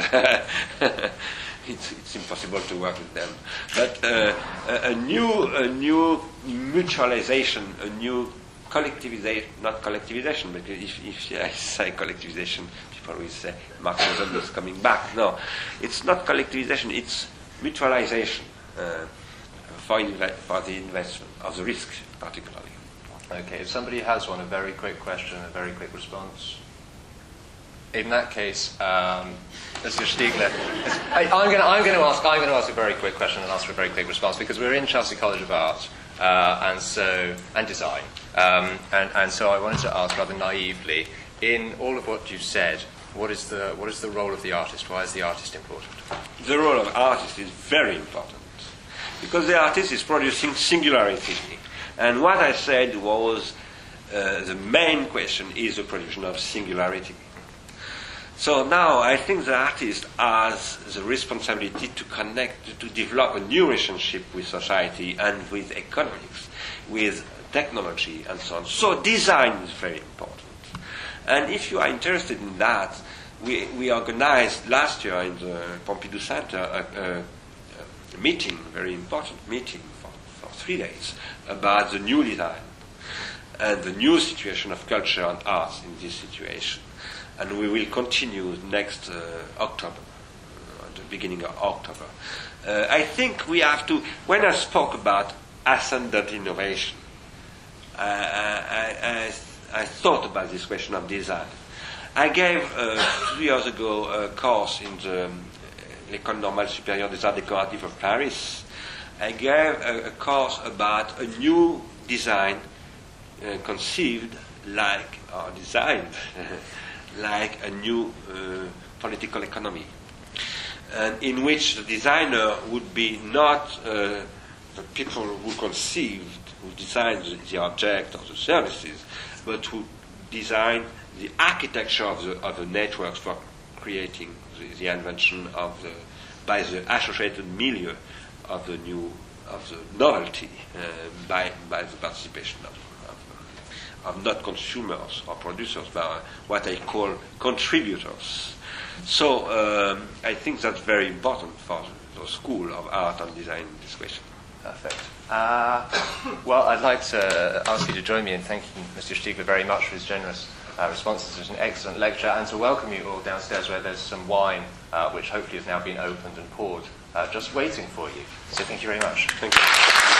It's, it's impossible to work with them. But uh, a, a new, a new mutualization, a new collectivization, not collectivization, but if, if I say collectivization, people will say Marxism is coming back. No, it's not collectivization, it's mutualization uh, for, inve- for the investment, of the risk particularly. Okay, if somebody has one, a very quick question, a very quick response. In that case, um, Mister Stiegler, I, I'm going I'm to ask. I'm going to ask a very quick question and ask for a very quick response because we're in Chelsea College of Art uh, and so and Design, um, and and so I wanted to ask rather naively, in all of what you've said, what is the what is the role of the artist? Why is the artist important? The role of artist is very important because the artist is producing singularity, and what I said was uh, the main question is the production of singularity. So now I think the artist has the responsibility to connect, to develop a new relationship with society and with economics, with technology and so on. So design is very important. And if you are interested in that, we, we organized last year in the Pompidou Center a, a meeting, a very important meeting for, for three days about the new design and the new situation of culture and arts in this situation. And we will continue next uh, October, uh, the beginning of October. Uh, I think we have to, when I spoke about ascendant innovation, I, I, I, I thought about this question of design. I gave uh, three years ago a course in the L'École Normale Supérieure des Arts Décoratifs of Paris. I gave a, a course about a new design uh, conceived like, or designed, like a new uh, political economy, and in which the designer would be not uh, the people who conceived, who designed the, the object or the services, but who designed the architecture of the, of the networks for creating the, the invention of the, by the associated milieu of the new, of the novelty, uh, by, by the participation of of not consumers or producers, but what I call contributors. So um, I think that's very important for the School of Art and Design in this question. Perfect. Uh, well, I'd like to ask you to join me in thanking Mister Stiegler very much for his generous uh, responses. It was an excellent lecture, and to welcome you all downstairs where there's some wine, uh, which hopefully has now been opened and poured, uh, just waiting for you. So thank you very much. Thank you.